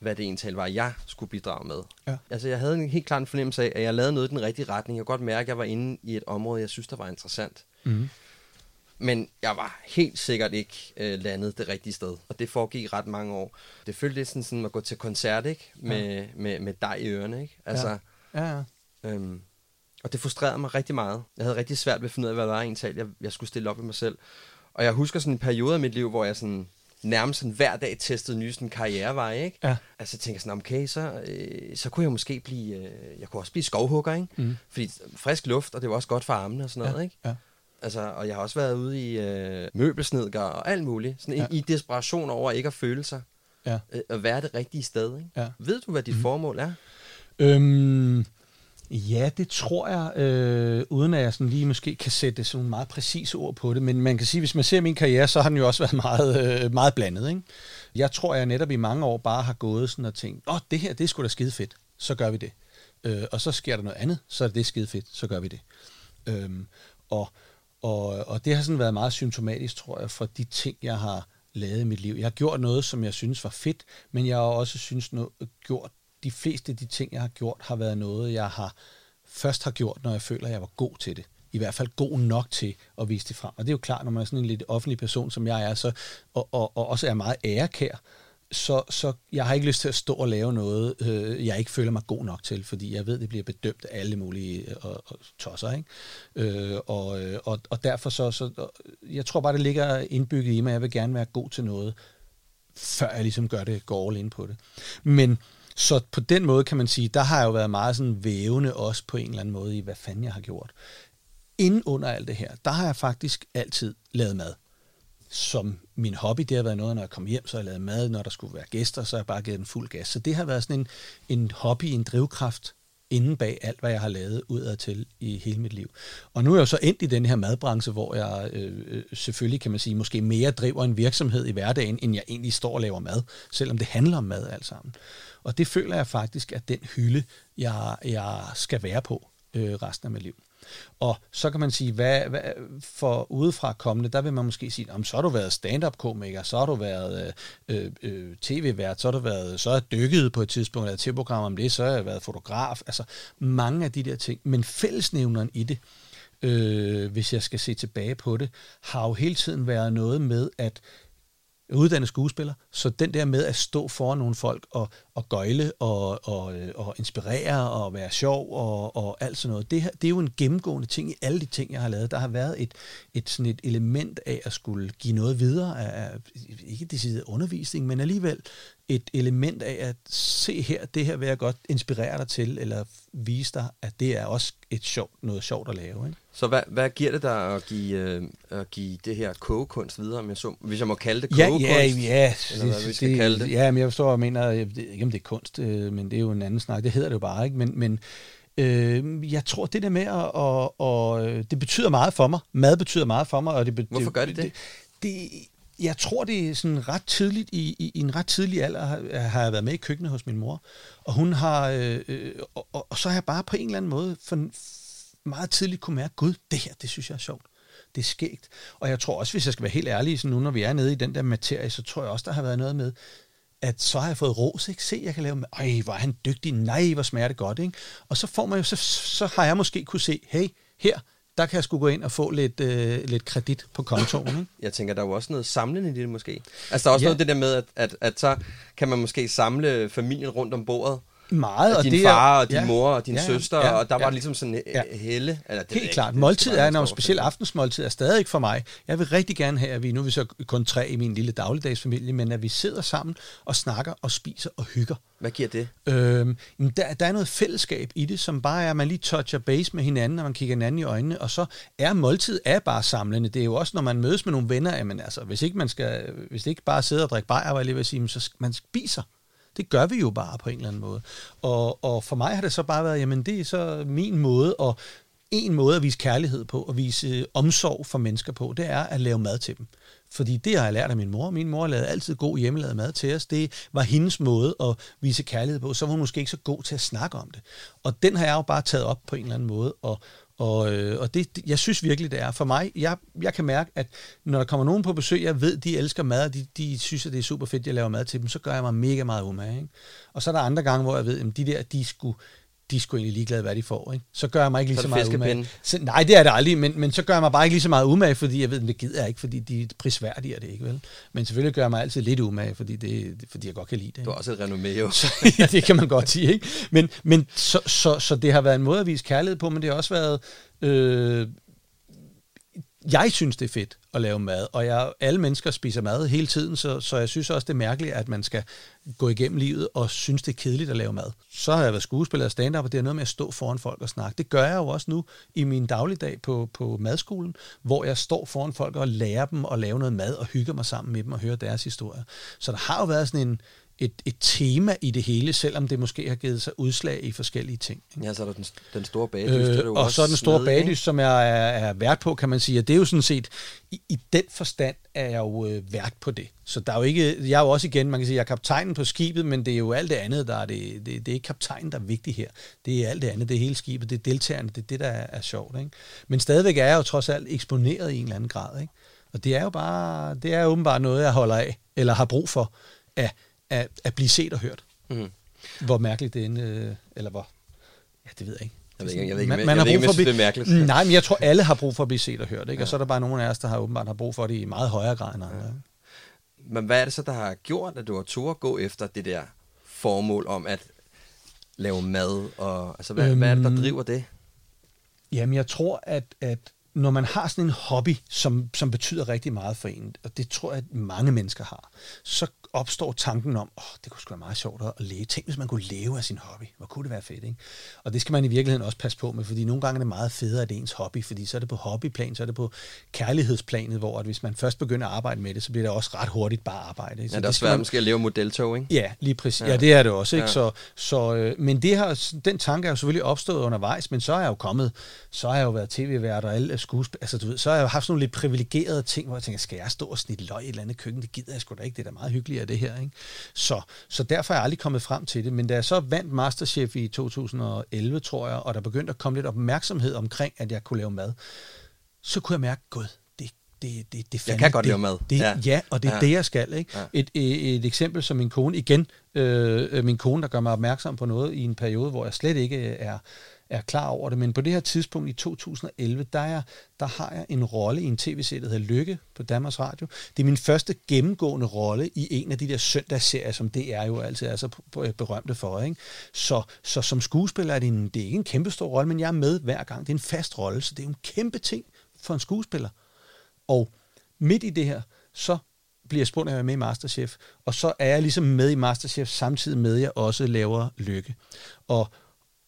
Hvad det egentlig var, jeg skulle bidrage med. Ja. Altså, jeg havde en helt klar fornemmelse af, at jeg lavede noget i den rigtige retning. Jeg kunne godt mærke, at jeg var inde i et område, jeg synes, der var interessant. Mm. Men jeg var helt sikkert ikke landet det rigtige sted. Og det foregik ret mange år. Det føltes lidt sådan at gå til koncert, ikke? Med dig i ørerne, ikke? Altså, ja. Og det frustrerede mig rigtig meget. Jeg havde rigtig svært ved at finde ud af, hvad det var egentlig, jeg skulle stille op i mig selv. Og jeg husker sådan en periode af mit liv, hvor jeg sådan... nærmest sådan, hver dag testede nye sådan, karriereveje, ikke? Ja. Altså jeg tænker sådan, okay, så kunne jeg måske blive, jeg kunne også blive skovhugger, ikke? Mm. Fordi frisk luft, og det var også godt for armene og sådan noget, ikke? Ja. Altså, og jeg har også været ude i møbelsnedker og alt muligt, sådan i desperation over ikke at føle sig, at være det rigtige sted, ikke? Ja. Ved du, hvad dit formål er? Ja, det tror jeg, uden at jeg sådan lige måske kan sætte sådan nogle meget præcise ord på det, men man kan sige, at hvis man ser min karriere, så har den jo også været meget, meget blandet, ikke? Jeg tror, jeg netop i mange år bare har gået sådan og tænkt, det her, det er sgu da skide fedt, så gør vi det. Og så sker der noget andet, så er det skide fedt, så gør vi det. Og det har sådan været meget symptomatisk, tror jeg, for de ting, jeg har lavet i mit liv. Jeg har gjort noget, som jeg synes var fedt, men jeg har også synes noget gjort. De fleste af de ting, jeg har gjort, har været noget, jeg først har gjort, når jeg føler, at jeg var god til det. i hvert fald god nok til at vise det frem. Og det er jo klart, når man er sådan en lidt offentlig person, som jeg er, så, og også er meget ærekær, så jeg har ikke lyst til at stå og lave noget, jeg ikke føler mig god nok til, fordi jeg ved, det bliver bedømt af alle mulige og tosser, ikke? Og derfor så, jeg tror bare, det ligger indbygget i mig, jeg vil gerne være god til noget, før jeg ligesom går all in på det. Men så på den måde kan man sige, der har jeg jo været meget sådan vævende også på en eller anden måde i, hvad fanden jeg har gjort. Inden under alt det her, der har jeg faktisk altid lavet mad. Som min hobby, det har været noget, når jeg kom hjem, så har jeg lavet mad, når der skulle være gæster, så har jeg bare givet den fuld gas. Så det har været sådan en hobby, en drivkraft inden bag alt, hvad jeg har lavet udad til i hele mit liv. Og nu er jeg jo så endt i den her madbranche, hvor jeg selvfølgelig, kan man sige, måske mere driver en virksomhed i hverdagen, end jeg egentlig står og laver mad, selvom det handler om mad alt sammen. Og det føler jeg faktisk, at den hylde, jeg skal være på resten af mit liv. Og så kan man sige, hvad for udefra kommende, der vil man måske sige, så har du været stand-up-komiker, så har du været tv-vært, så har jeg dykket på et tidspunkt, lavet tv-programmer om det, så har jeg været fotograf, altså mange af de der ting. Men fællesnævneren i det, hvis jeg skal se tilbage på det, har jo hele tiden været noget med at uddanne skuespiller, så den der med at stå foran nogle folk og gøjle og inspirere og være sjov og alt sådan noget, det er jo en gennemgående ting i alle de ting, jeg har lavet. Der har været et element af at skulle give noget videre, af, ikke decideret undervisning, men alligevel et element af at se her, det her vil jeg godt inspirere dig til, eller vise dig, at det er også noget sjovt at lave. Ikke? Så hvad giver det dig at give det her kogekunst videre, hvis jeg må kalde det kogekunst? Ja. Eller hvad vi skal kalde det. Ja, men jeg forstår, hvad jeg mener. Jeg ved ikke, om det er kunst, men det er jo en anden snak. Det hedder det jo bare, ikke? Men jeg tror, det der med at det betyder meget for mig. Mad betyder meget for mig. Og hvorfor gør det det? Jeg tror, det er sådan ret tidligt, i en ret tidlig alder, har jeg været med i køkkenet hos min mor, og hun har, og så har jeg bare på en eller anden måde meget tidligt kunne mærke, gud, det her, det synes jeg er sjovt. Det er skægt. Og jeg tror også, hvis jeg skal være helt ærlig, sådan nu når vi er nede i den der materie, så tror jeg også, der har været noget med, at så har jeg fået ros, ikke? Se, jeg kan lave mad. Ej, hvor er han dygtig. Nej, hvor smager det godt, ikke? Og så får man jo, så har jeg måske kunne se, hey, her, der kan jeg sgu gå ind og få lidt kredit på kontoen. Ikke? Jeg tænker, der er jo også noget samlende i det måske. Altså, der er også noget det der med, at så kan man måske samle familien rundt om bordet. Meget. Og din far, og din mor, og din søster, og der var ligesom sådan helle. Eller, det helt klart. Måltid er en speciel aftensmåltid, er stadig ikke for mig. Jeg vil rigtig gerne have, at vi, nu er vi så kun tre i min lille dagligdagsfamilie, men at vi sidder sammen og snakker og spiser og hygger. Hvad giver det? Der er noget fællesskab i det, som bare er, at man lige toucher base med hinanden, og man kigger hinanden i øjnene, og så er måltid bare samlende. Det er jo også, når man mødes med nogle venner, jamen, altså, hvis det ikke bare sidder og drikker bajer, var jeg lige ved at sige, så man spiser. Det gør vi jo bare på en eller anden måde. Og for mig har det så bare været, jamen det er så min måde, og en måde at vise kærlighed på, og vise omsorg for mennesker på, det er at lave mad til dem. Fordi det har jeg lært af min mor. Min mor lavede altid god hjemmelavet mad til os. Det var hendes måde at vise kærlighed på. Så var hun måske ikke så god til at snakke om det. Og den har jeg jo bare taget op på en eller anden måde, og det, jeg synes virkelig, det er for mig. Jeg kan mærke, at når der kommer nogen på besøg, jeg ved, de elsker mad, og de synes, at det er super fedt, jeg laver mad til dem, så gør jeg mig mega meget umage. Ikke? Og så er der andre gange, hvor jeg ved, at de skulle egentlig ligeglade, hvad de får. Ikke? Så gør jeg mig ikke lige så meget umage. Nej, det er det aldrig, men så gør jeg mig bare ikke lige så meget umage, fordi jeg ved, at det gider jeg ikke, fordi de prisværdiger det ikke, vel? Men selvfølgelig gør jeg mig altid lidt umage, fordi jeg godt kan lide det. Ikke? Du har også et renommé, jo. Ja, det kan man godt sige, ikke? Men så det har været en måde at vise kærlighed på, men det har også været... Jeg synes, det er fedt at lave mad, og alle mennesker spiser mad hele tiden, så jeg synes også, det er mærkeligt, at man skal gå igennem livet og synes, det er kedeligt at lave mad. Så har jeg været skuespiller og stand-up, og det er noget med at stå foran folk og snakke. Det gør jeg jo også nu i min dagligdag på madskolen, hvor jeg står foran folk og lærer dem at lave noget mad og hygger mig sammen med dem og hører deres historier. Så der har jo været sådan et tema i det hele, selvom det måske har givet sig udslag i forskellige ting. Ikke? Ja, så er der den store bagedyst. Og så den store bagedyst, som jeg er vært på, kan man sige. Og det er jo sådan set, i den forstand er jeg jo vært på det. Så der er jo ikke, jeg er jo også igen, man kan sige, jeg er kaptajnen på skibet, men det er jo alt det andet, der er det er ikke kaptajnen, der er vigtig her. Det er alt det andet, det er hele skibet, det er deltagerne, det er det, der er sjovt. Ikke? Men stadigvæk er jeg jo trods alt eksponeret i en eller anden grad. Ikke? Og det er jo bare, det er åbenbart noget, jeg holder af, eller har brug for, at blive set og hørt. Mm. Hvor mærkeligt det er, eller hvor... Ja, det ved jeg ikke. Jeg ved ikke, det er mærkeligt. Nej, men jeg tror, alle har brug for at blive set og hørt. Ikke? Ja. Og så er der bare nogle af os, der har åbenbart har brug for det i meget højere grad end andre. Ja. Men hvad er det så, der har gjort, at du har tur at gå efter det der formål om at lave mad? Og, altså, hvad er det, der driver det? Jamen, jeg tror, at når man har sådan en hobby, som betyder rigtig meget for en, og det tror jeg, at mange mennesker har, så opstår tanken om, det kunne sgu være meget sjovt at leve. Tænk, hvis man kunne leve af sin hobby. Hvor kunne det være fedt, ikke? Og det skal man i virkeligheden også passe på med, fordi nogle gange er det meget federe, at det er ens hobby, fordi så er det på hobbyplan, så er det på kærlighedsplanet, hvor at hvis man først begynder at arbejde med det, så bliver det også ret hurtigt bare arbejde. Ikke? Så ja, det er svært, man skal leve modeltog, ikke? Ja, lige præcis. Ja, det er det også, ikke? Ja. Så, men det her, den tanke er jo selvfølgelig opstået undervejs, men så er jeg jo kommet, så har jeg jo været tv-vært og alle skuespil, altså du ved, så har jeg jo haft sådan nogle lidt privilegerede ting, hvor jeg tænker, skal jeg stå og snitte løg i et eller andet køkken? Det gider jeg sgu da ikke, det er da meget hyggeligt af det her, ikke? Så derfor er jeg aldrig kommet frem til det, men da jeg så vandt Masterchef i 2011, tror jeg, og der begyndte at komme lidt opmærksomhed omkring, at jeg kunne lave mad, så kunne jeg mærke, gud, det fandme, jeg kan godt lave mad. Og det er det, jeg skal, ikke? Ja. Et eksempel som min kone, der gør mig opmærksom på noget i en periode, hvor jeg slet ikke er klar over det, men på det her tidspunkt i 2011, der har jeg en rolle i en tv-serie, der hedder Lykke på Danmarks Radio. Det er min første gennemgående rolle i en af de der søndagsserier, som DR jo altid er så berømte for. Ikke? Så som skuespiller er det er ikke en kæmpe stor rolle, men jeg er med hver gang. Det er en fast rolle, så det er jo en kæmpe ting for en skuespiller. Og midt i det her, så bliver jeg spurgt, at jeg er med i Masterchef, og så er jeg ligesom med i Masterchef, samtidig med, at jeg også laver Lykke.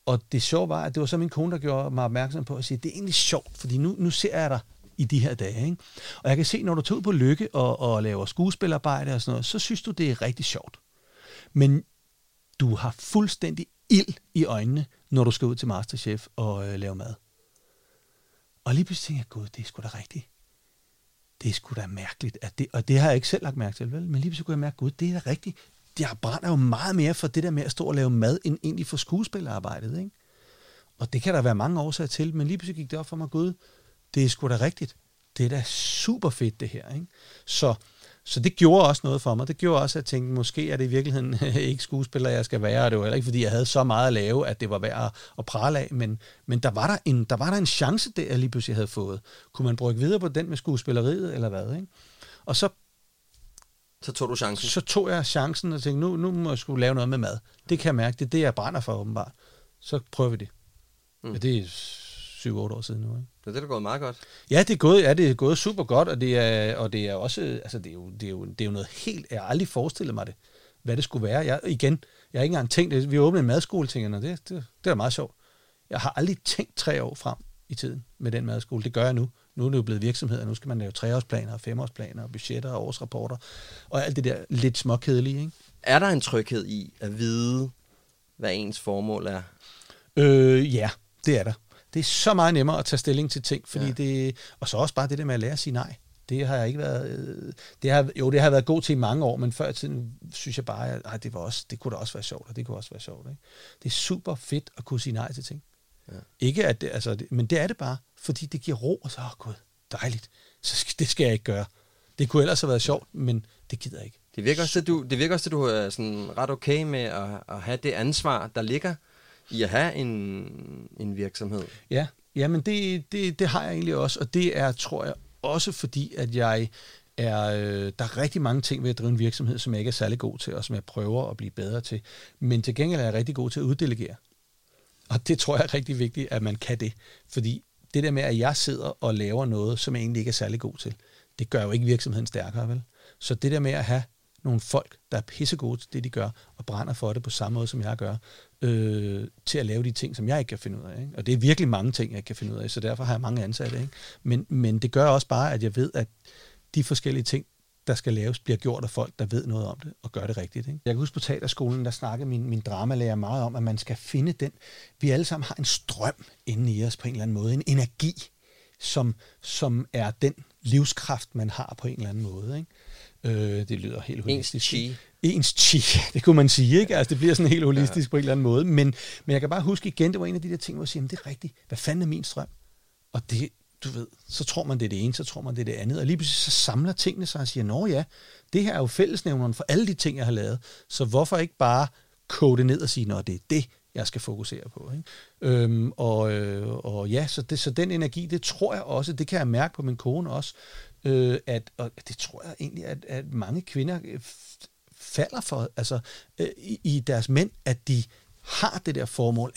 Og det sjove var, at det var så min kone, der gjorde mig opmærksom på at sige, at det er egentlig sjovt, fordi nu ser jeg dig i de her dage. Ikke? Og jeg kan se, når du tager ud på Lykke og laver skuespilarbejde og sådan noget, så synes du, det er rigtig sjovt. Men du har fuldstændig ild i øjnene, når du skal ud til Masterchef og lave mad. Og lige pludselig tænker jeg, gud, det er sgu da rigtigt. Det er sgu da mærkeligt. Og det har jeg ikke selv lagt mærke til, vel? Men lige pludselig kunne jeg mærke, gud, det er da rigtigt. Jeg brænder jo meget mere for det der med at stå og lave mad, end egentlig for skuespillerarbejdet, ikke? Og det kan der være mange årsager til, men lige pludselig gik det op for mig, gud, det er sgu da rigtigt. Det er da super fedt, det her, ikke? Så det gjorde også noget for mig. Det gjorde også, at jeg tænkte, måske er det i virkeligheden ikke skuespiller, jeg skal være. Det var heller ikke, fordi jeg havde så meget at lave, at det var værd at prale af. Men der var der en chance, der jeg lige pludselig havde fået. Kunne man bruge videre på den med skuespilleriet, eller hvad, ikke? Og så tog du chancen? Så tog jeg chancen og tænkte, nu må jeg skulle lave noget med mad. Det kan jeg mærke, det er det, jeg brænder for åbenbart. Så prøver vi det. Ja, det er 7-8 år siden nu, ikke? Så det er da gået meget godt. Ja, det er gået super godt, og det er også, altså det er jo noget helt, jeg har aldrig forestillet mig det, hvad det skulle være. Jeg har ikke engang tænkt, vi åbnede en madskole, tænker jeg, det er meget sjovt. Jeg har aldrig tænkt 3 år frem i tiden med den madskole, det gør jeg nu. Nu er det jo blevet virksomheder, nu skal man lave 3-årsplaner, og 5-årsplaner, og budgetter, og årsrapporter, og alt det der lidt småkedelige, ikke? Er der en tryghed i at vide, hvad ens formål er? Ja, det er der. Det er så meget nemmere at tage stilling til ting, fordi det, og så også bare det der med at lære at sige nej. Det har jeg ikke været... Det har jeg været god til i mange år, men før i tiden synes jeg bare, at det kunne da også være sjovt, og det kunne også være sjovt, ikke? Det er super fedt at kunne sige nej til ting. Ja. Ikke at det, altså, men det er det bare, fordi det giver ro, og så, gud, dejligt, det skal jeg ikke gøre. Det kunne ellers have været sjovt, men det gider jeg ikke. Det virker også, at du er sådan ret okay med at have det ansvar, der ligger i at have en virksomhed. Ja, men det har jeg egentlig også, og det er, tror jeg, også fordi, at der er rigtig mange ting ved at drive en virksomhed, som jeg ikke er særlig god til, og som jeg prøver at blive bedre til. Men til gengæld er jeg rigtig god til at uddelegere. Og det tror jeg er rigtig vigtigt, at man kan det. Fordi det der med, at jeg sidder og laver noget, som jeg egentlig ikke er særlig god til, det gør jo ikke virksomheden stærkere, vel? Så det der med at have nogle folk, der er pissegode til det, de gør, og brænder for det på samme måde, som jeg gør, til at lave de ting, som jeg ikke kan finde ud af. Ikke? Og det er virkelig mange ting, jeg ikke kan finde ud af, så derfor har jeg mange ansatte. Ikke? Men det gør også bare, at jeg ved, at de forskellige ting, der skal laves, bliver gjort af folk, der ved noget om det, og gør det rigtigt. Ikke? Jeg kan huske på teaterskolen, der snakkede min dramalærer meget om, at man skal finde den. Vi alle sammen har en strøm inde i os på en eller anden måde, en energi, som er den livskraft, man har på en eller anden måde. Ikke? Det lyder helt holistisk. Ens chi, det kunne man sige, ikke? Altså, det bliver sådan helt holistisk på en eller anden måde. Men jeg kan bare huske igen, det var en af de der ting, hvor jeg siger, det er rigtigt, hvad fanden er min strøm? Og det, du ved, så tror man, det er det ene, så tror man, det er det andet. Og lige pludselig så samler tingene sig og siger, nå ja, det her er jo fællesnævneren for alle de ting, jeg har lavet. Så hvorfor ikke bare kode det ned og sige, nå, det er det, jeg skal fokusere på. Ikke? Og ja, så den energi, det tror jeg også, det kan jeg mærke på min kone også, og det tror jeg egentlig, at mange kvinder falder for, altså i deres mænd, at de har det der formål,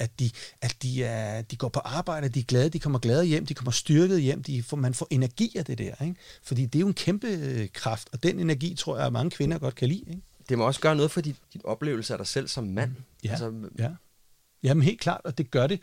at de går på arbejde, de er glade, de kommer glade hjem, de kommer styrket hjem, man får energi af det der. Ikke? Fordi det er jo en kæmpe kraft, og den energi, tror jeg, at mange kvinder godt kan lide. Ikke? Det må også gøre noget for din oplevelse af dig selv som mand. Ja, altså, ja. Jamen helt klart, og det gør det.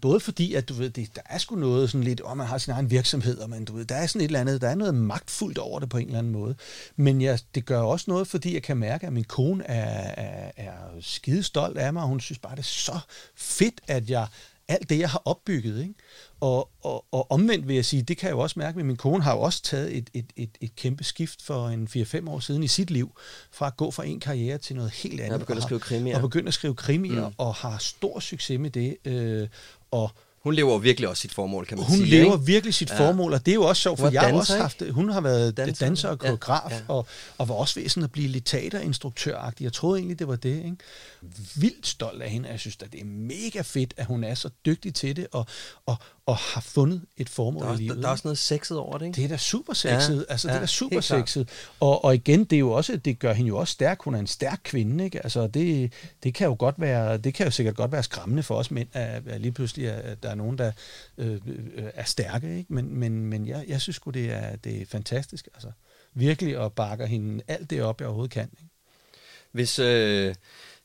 Både fordi, at du ved, der er sgu noget sådan lidt, man har sin egen virksomhed, og man, du ved, der er sådan et eller andet, der er noget magtfuldt over det på en eller anden måde. Men det gør også noget, fordi jeg kan mærke, at min kone er skidestolt af mig, og hun synes bare, det er så fedt, at alt det, jeg har opbygget, ikke? Og omvendt vil jeg sige, det kan jeg jo også mærke, at min kone har jo også taget et kæmpe skift for en 4-5 år siden i sit liv, fra at gå fra en karriere til noget helt andet. Og begyndt at skrive krimier, og har stor succes med det. Og hun lever virkelig også sit formål, kan man sige. Hun lever virkelig sit formål, og det er jo også sjovt, for jeg har også haft det. Hun har været danser og koreograf, og var også ved sådan at blive lidt teaterinstruktøragtig. Jeg troede egentlig, det var det. Ikke? Vildt stolt af hende, og jeg synes, at det er mega fedt, at hun er så dygtig til det, og har fundet et formål i livet. Der er også noget sexet over det, ikke? Det er da super sexet. Det er da super sexet. Og igen, det er jo også, det gør hende jo også stærk. Hun er en stærk kvinde, ikke? Altså, det kan jo godt være, det kan jo sikkert godt være skræmmende for os mænd, at lige pludselig, at der er nogen, der er stærke, ikke? Men jeg synes sgu, det er fantastisk, altså. Virkelig, og bakker hende alt det op, jeg overhovedet kan, ikke? Hvis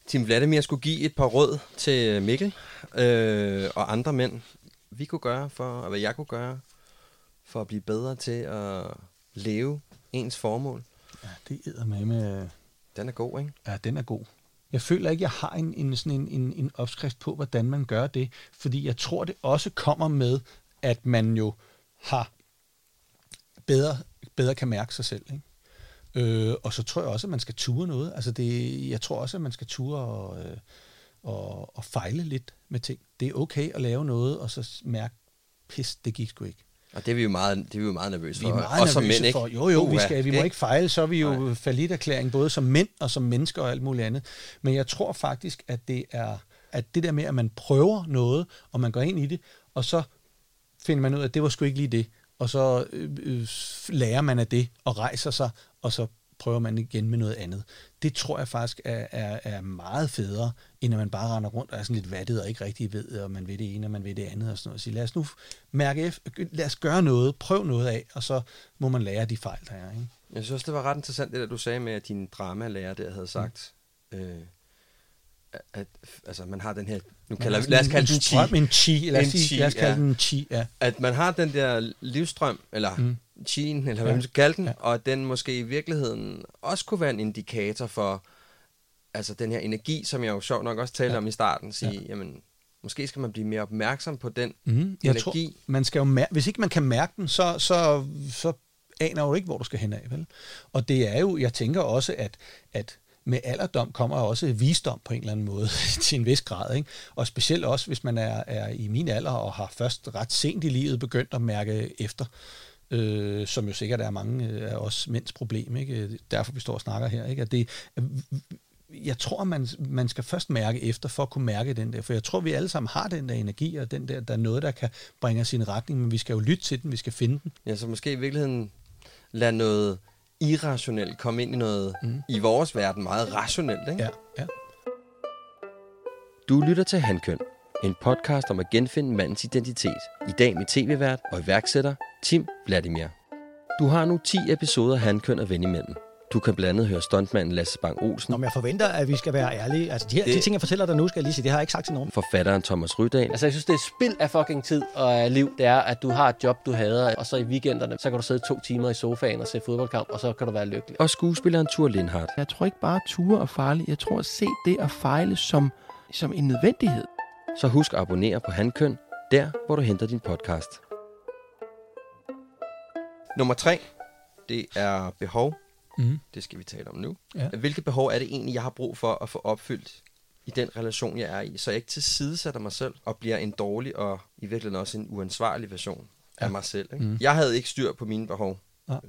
Timm Vladimir skulle give et par råd til Mikkel og andre mænd, hvad jeg kunne gøre for at blive bedre til at leve ens formål. Ja, det æder med. Den er god, ikke? Ja, den er god. Jeg føler ikke, jeg har en opskrift på, hvordan man gør det, fordi jeg tror, det også kommer med, at man jo har bedre kan mærke sig selv, ikke? Og så tror jeg også, at man skal ture noget. Altså jeg tror også, at man skal ture og fejle lidt med ting. Det er okay at lave noget, og så mærke, pis, det gik sgu ikke. Og det er vi jo meget nervøse for. Vi er meget nervøse for. Jo, vi må ikke fejle, så er vi jo falliterklæring, både som mænd og som mennesker og alt muligt andet. Men jeg tror faktisk, at det der med, at man prøver noget, og man går ind i det, og så finder man ud af, at det var sgu ikke lige det. Og så lærer man af det, og rejser sig, og så prøver man igen med noget andet. Det tror jeg faktisk er meget federe, end at man bare render rundt og er sådan lidt vattet og ikke rigtig ved, og man ved det ene, og man ved det andet og sådan noget. Så lad os nu lad os gøre noget, prøv noget af, og så må man lære de fejl, der er. Ikke? Jeg synes, det var ret interessant, det der du sagde med, at din dramalærer der havde sagt, at man har den her, lad os kalde den chi, ja. At man har den der livsstrøm, eller chien, eller hvad man skal kalde den, og den måske i virkeligheden også kunne være en indikator for, altså den her energi, som jeg jo sjovt nok også talte om i starten, sige, jamen, måske skal man blive mere opmærksom på den energi. Tror, man skal jo hvis ikke man kan mærke den, så aner jo ikke, hvor du skal hen af, vel? Og det er jo, jeg tænker også, at med alderdom kommer også visdom på en eller anden måde til en vis grad, ikke? Og specielt også, hvis man er i min alder og har først ret sent i livet begyndt at mærke efter, som jo sikkert er mange af os mænds problem, ikke? Derfor vi står og snakker her, ikke? At jeg tror, man skal først mærke efter for at kunne mærke den der, for jeg tror, vi alle sammen har den der energi, og den der er noget, der kan bringe os i en retning, men vi skal jo lytte til den, vi skal finde den. Ja, så måske i virkeligheden lade noget irrationelt komme ind i noget i vores verden meget rationelt, ikke? Ja, ja. Du lytter til Hankøn, en podcast om at genfinde mandens identitet. I dag med tv-vært og iværksætter Timm Vladimir. Du har nu 10 episoder Hankøn at vende imellem. Du kan blandt andet høre stuntmanden Lasse Bang Olsen. Nå, men jeg forventer, at vi skal være ærlige. Altså, de ting, jeg fortæller dig nu, skal jeg lige sige, det har jeg ikke sagt til nogen. Forfatteren Thomas Rydahl. Altså, jeg synes, det er spild af fucking tid og liv. Det er, at du har et job, du hader, og så i weekenderne, så kan du sidde 2 timer i sofaen og se fodboldkamp, og så kan du være lykkelig. Og skuespilleren Thure Lindhardt. Jeg tror ikke bare ture og farlig. Jeg tror at se det at fejle som en nødvendighed. Så husk at abonnere på Hankøn, der hvor du henter din podcast. Nummer 3, det er behov. Det skal vi tale om nu. Ja. Hvilke behov er det egentlig, jeg har brug for at få opfyldt i den relation, jeg er i, så jeg ikke tilsidesætter mig selv og bliver en dårlig og i virkeligheden også en uansvarlig version af mig selv. Ikke? Jeg havde ikke styr på mine behov,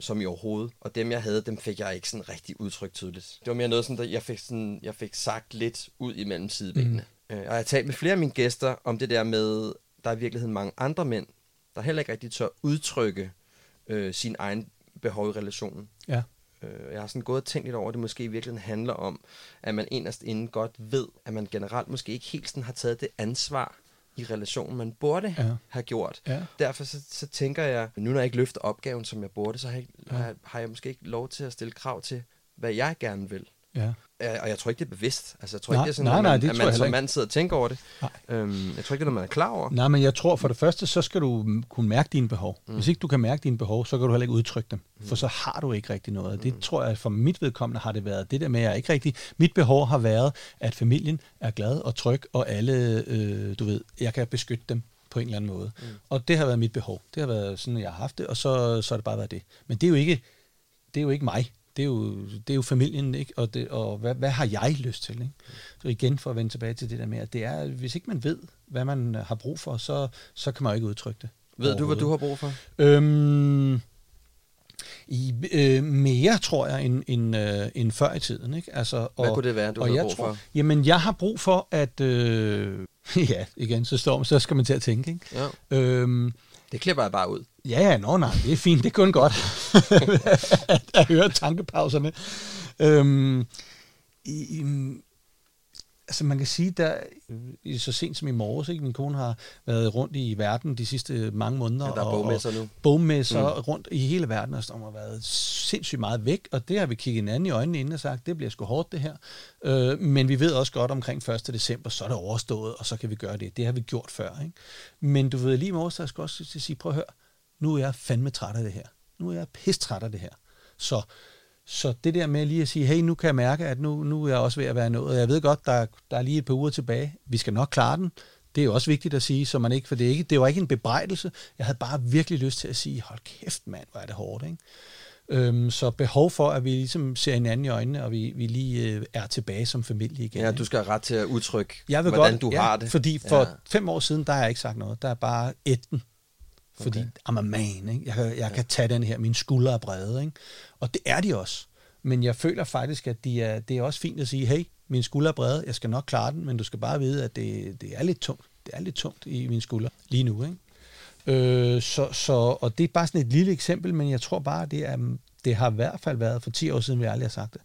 som i overhovedet, og dem, jeg havde, dem fik jeg ikke sådan rigtig udtrykt tydeligt. Det var mere noget sådan, at jeg fik sagt lidt ud imellem sidebenene. Og jeg har talt med flere af mine gæster om det der med, der er i virkeligheden mange andre mænd, der heller ikke rigtig tør udtrykke sin egen behov i relationen. Ja. Jeg har sådan gået og tænkt lidt over, at det måske i virkeligheden handler om, at man inderst inden godt ved, at man generelt måske ikke helt sådan har taget det ansvar i relationen, man burde have gjort. Ja. Derfor så tænker jeg, nu når jeg ikke løfter opgaven, som jeg burde, så har jeg måske ikke lov til at stille krav til, hvad jeg gerne vil. Ja. Og jeg tror ikke, det er bevidst. Altså, jeg tror ikke, det er sådan, at man som mand sidder og tænker over det. Jeg tror ikke, det er noget, man er klar over. Nej, men jeg tror for det første, så skal du kunne mærke dine behov. Hvis ikke du kan mærke dine behov, så kan du heller ikke udtrykke dem. For så har du ikke rigtig noget. Det tror jeg, for mit vedkommende har det været det der med, at jeg ikke rigtig... Mit behov har været, at familien er glad og tryg, og alle, du ved, jeg kan beskytte dem på en eller anden måde. Og det har været mit behov. Det har været sådan, jeg har haft det, og så har det bare været det. Men det er jo ikke mig. Det er jo familien, ikke? Og hvad har jeg lyst til? Ikke? Så igen for at vende tilbage til det der med, at det er, hvis ikke man ved, hvad man har brug for, så kan man jo ikke udtrykke det. Ved du, hvad du har brug for? Mere, tror jeg, end før i tiden. Ikke? Altså, hvad kunne det være, du har brug for? Jamen, jeg har brug for, at... ja, igen, så skal man til at tænke. Ikke? Ja. Det klipper jeg bare ud. Ja, nej, det er fint. Det er kun godt at høre tankepauserne. Altså man kan sige, der så sent som i morges, ikke? Min kone har været rundt i verden de sidste mange måneder. Ja, der er bogmesser nu. Bogmesser rundt i hele verden, og så har været sindssygt meget væk, og det har vi kigget hinanden i øjnene inden og sagt, det bliver sgu hårdt det her. Men vi ved også godt omkring 1. december, så er det overstået, og så kan vi gøre det. Det har vi gjort før. Ikke? Men du ved lige i morges, der skal også sige, prøv at høre, nu er jeg fandme træt af det her. Nu er jeg pisstræt af det her. Så det der med lige at sige, hey, nu kan jeg mærke, at nu er jeg også ved at være nået. Jeg ved godt, der er lige et par uger tilbage. Vi skal nok klare den. Det er jo også vigtigt at sige, så man ikke, for det var ikke en bebrejdelse. Jeg havde bare virkelig lyst til at sige, hold kæft mand, hvor er det hårdt, ikke? Så behov for, at vi ligesom ser hinanden i øjnene, og vi lige er tilbage som familie igen. Ja, du skal have ret til at udtrykke, hvordan du har det. Fordi for 5 år siden, der har jeg ikke sagt noget. Der er bare ætten. Fordi I'm a man, ikke? Jeg kan tage den her, mine skuldre er brede, ikke? Og det er de også. Men jeg føler faktisk, at det er også fint at sige, hey, mine skuldre er brede, jeg skal nok klare den, men du skal bare vide, at det er lidt tungt. Det er lidt tungt i mine skuldre lige nu, ikke? Og det er bare sådan et lille eksempel, men jeg tror bare, det har i hvert fald været for 10 år siden, vi aldrig har sagt det.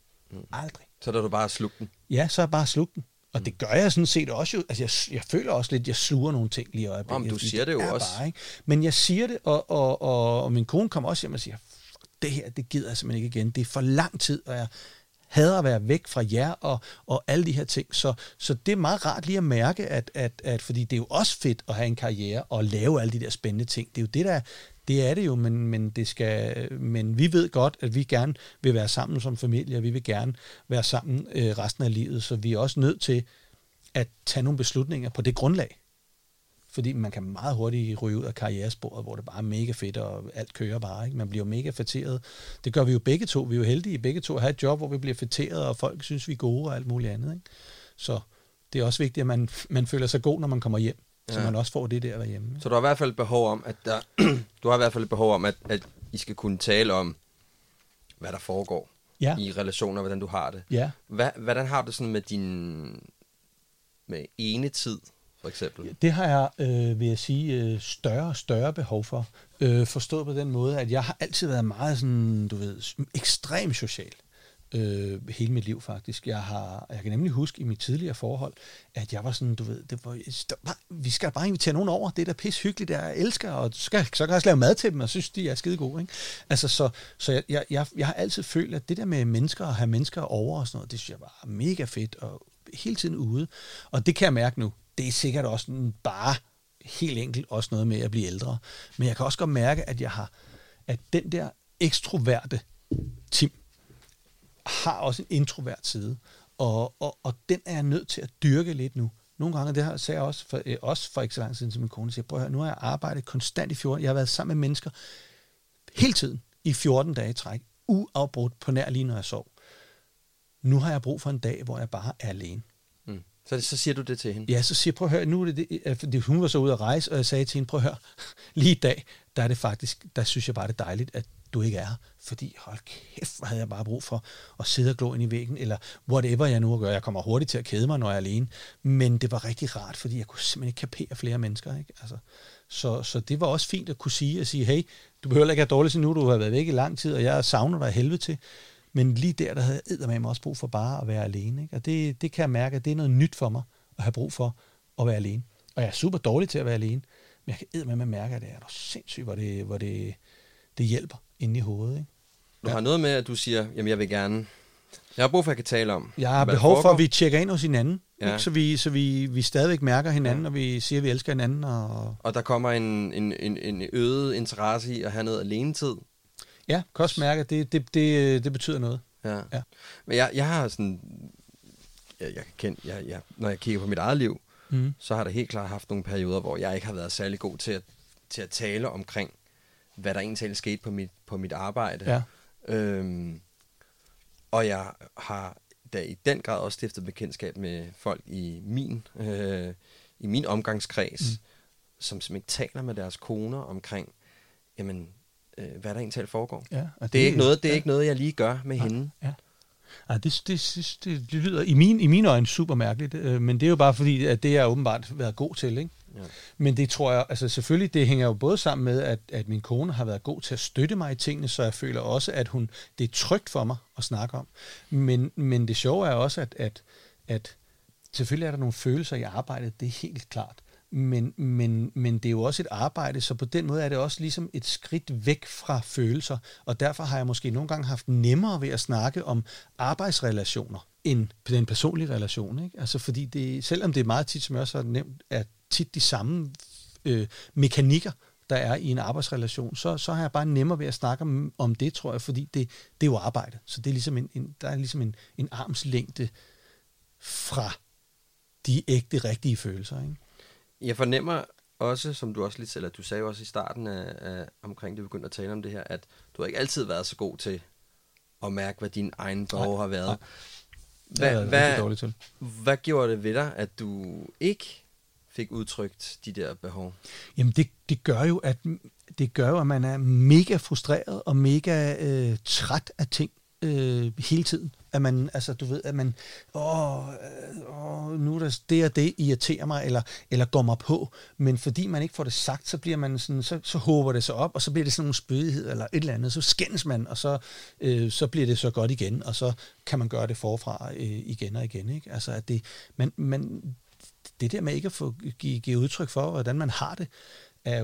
Aldrig. Så da du bare slugte den? Ja, så er jeg bare slugte den. Og det gør jeg sådan set også jo. Altså, jeg føler også lidt, jeg sluger nogle ting lige i øjeblikket. Jamen, du siger det jo også. Bare, men jeg siger det, og min kone kommer også hjem og siger, det her, det gider jeg simpelthen ikke igen. Det er for lang tid, og jeg hader at være væk fra jer og alle de her ting. Så det er meget rart lige at mærke, at fordi det er jo også fedt at have en karriere og lave alle de der spændende ting. Det er jo det, der det er det jo, men det skal, men vi ved godt, at vi gerne vil være sammen som familie, og vi vil gerne være sammen resten af livet, så vi er også nødt til at tage nogle beslutninger på det grundlag. Fordi man kan meget hurtigt ryge ud af karrieresporet, hvor det bare er mega fedt, og alt kører bare, ikke? Man bliver jo mega fatteret. Det gør vi jo begge to. Vi er jo heldige begge to at have et job, hvor vi bliver fatteret, og folk synes, vi er gode og alt muligt andet, ikke? Så det er også vigtigt, at man føler sig god, når man kommer hjem. Så man også får det der derhjemme. Ikke? Så du har i hvert fald behov om, at I skal kunne tale om, hvad der foregår i relationer, hvordan du har det. Ja. Hvordan har du sådan med med enetid, for eksempel? Ja, det har jeg, vil jeg sige, større og større behov for. Forstået på den måde, at jeg har altid været meget sådan, du ved, ekstremt social. Hele mit liv faktisk. Jeg kan nemlig huske i mit tidligere forhold, at jeg var sådan, du ved, vi skal bare invitere nogen over, det er da pis hyggeligt, der jeg elsker, og så kan jeg også lave mad til dem, og synes, de er skide gode, ikke? Altså, så jeg har altid følt, at det der med mennesker, og have mennesker over og sådan noget, det synes jeg var mega fedt, og hele tiden ude. Og det kan jeg mærke nu. Det er sikkert også bare helt enkelt også noget med at blive ældre. Men jeg kan også godt mærke, at at den der ekstroverte Timm har også en introvert side, og den er jeg nødt til at dyrke lidt nu. Nogle gange, det her sagde jeg også for ikke så lang tid siden, som min kone siger, prøv at høre, nu har jeg arbejdet konstant i 14, jeg har været sammen med mennesker hele tiden i 14 dage i træk, uafbrudt på nær lige når jeg sov. Nu har jeg brug for en dag, hvor jeg bare er alene. Så siger du det til hende? Ja, så siger jeg, prøv at høre, nu er det, hun var så ude at rejse, og jeg sagde til hende, prøv at høre, lige i dag, der er det faktisk, der synes jeg bare, det er dejligt, at du ikke er. Fordi hold kæft, hvad havde jeg bare brug for at sidde og glo ind i væggen, eller whatever jeg nu gør. Jeg kommer hurtigt til at kede mig, når jeg er alene. Men det var rigtig rart, fordi jeg kunne simpelthen ikke kapere flere mennesker. Ikke? Altså, så det var også fint at kunne sige, hey, du behøver ikke have dårligt nu, du har været væk i lang tid, og jeg savner dig helvede til. Men lige der havde jeg eddermame også brug for bare at være alene. Ikke? Og det kan jeg mærke, at det er noget nyt for mig at have brug for at være alene. Og jeg er super dårlig til at være alene, men jeg kan eddermame mærke, at det er sindssygt, hvor det hjælper inde i hovedet. Ikke? Du har noget med, at du siger, jamen jeg har brug for, at jeg kan tale om. Jeg har behov for, at vi tjekker ind hos hinanden, ja. så vi stadigvæk mærker hinanden, ja. Og vi siger, at vi elsker hinanden. Og der kommer en øget interesse i at have noget alenetid. Ja, kan også mærke, at det betyder noget. Ja. Ja. Men jeg har sådan... Jeg, når jeg kigger på mit eget liv, så har der helt klart haft nogle perioder, hvor jeg ikke har været særlig god til at tale omkring, hvad der egentlig skete på mit arbejde. Ja. Og jeg har da i den grad også stiftet bekendtskab med folk i min omgangskreds, som ikke taler med deres koner omkring, jamen, hvad der egentlig foregår. Ja, det er ikke noget, jeg lige gør med hende. Ja. Ej, det lyder i mine øjne super mærkeligt, men det er jo bare fordi, at det har åbenbart været god til, ikke? Ja. Men det tror jeg, altså selvfølgelig, det hænger jo både sammen med, at min kone har været god til at støtte mig i tingene, så jeg føler også, at det er trygt for mig at snakke om. Men det sjove er også, at selvfølgelig er der nogle følelser i arbejdet, det er helt klart. Men det er jo også et arbejde, så på den måde er det også ligesom et skridt væk fra følelser, og derfor har jeg måske nogle gange haft nemmere ved at snakke om arbejdsrelationer end den personlige relation, ikke? Altså fordi det, selvom det er meget tit, som jeg også har nævnt, er tit de samme mekanikker, der er i en arbejdsrelation, så har jeg bare nemmere ved at snakke om det, tror jeg, fordi det er jo arbejde, så det er ligesom en armslængde fra de ægte, rigtige følelser, ikke? Jeg fornemmer også, som du også lidt selv, at du sagde også i starten af omkring det, vi begyndte at tale om det her, at du har ikke altid været så god til at mærke, hvad dine egne behov har været. Hvad gjorde det ved dig, at du ikke fik udtrykt de der behov? Jamen det gør jo, at man er mega frustreret og mega træt af ting. Hele tiden, at man, altså du ved, at man, nu er der det og det irriterer mig, eller går mig på, men fordi man ikke får det sagt, så bliver man sådan, så håber det sig op, og så bliver det sådan nogle spydighed, eller et eller andet, så skændes man, og så bliver det så godt igen, og så kan man gøre det forfra igen og igen, ikke? Altså at det der med ikke at få give udtryk for, hvordan man har det, er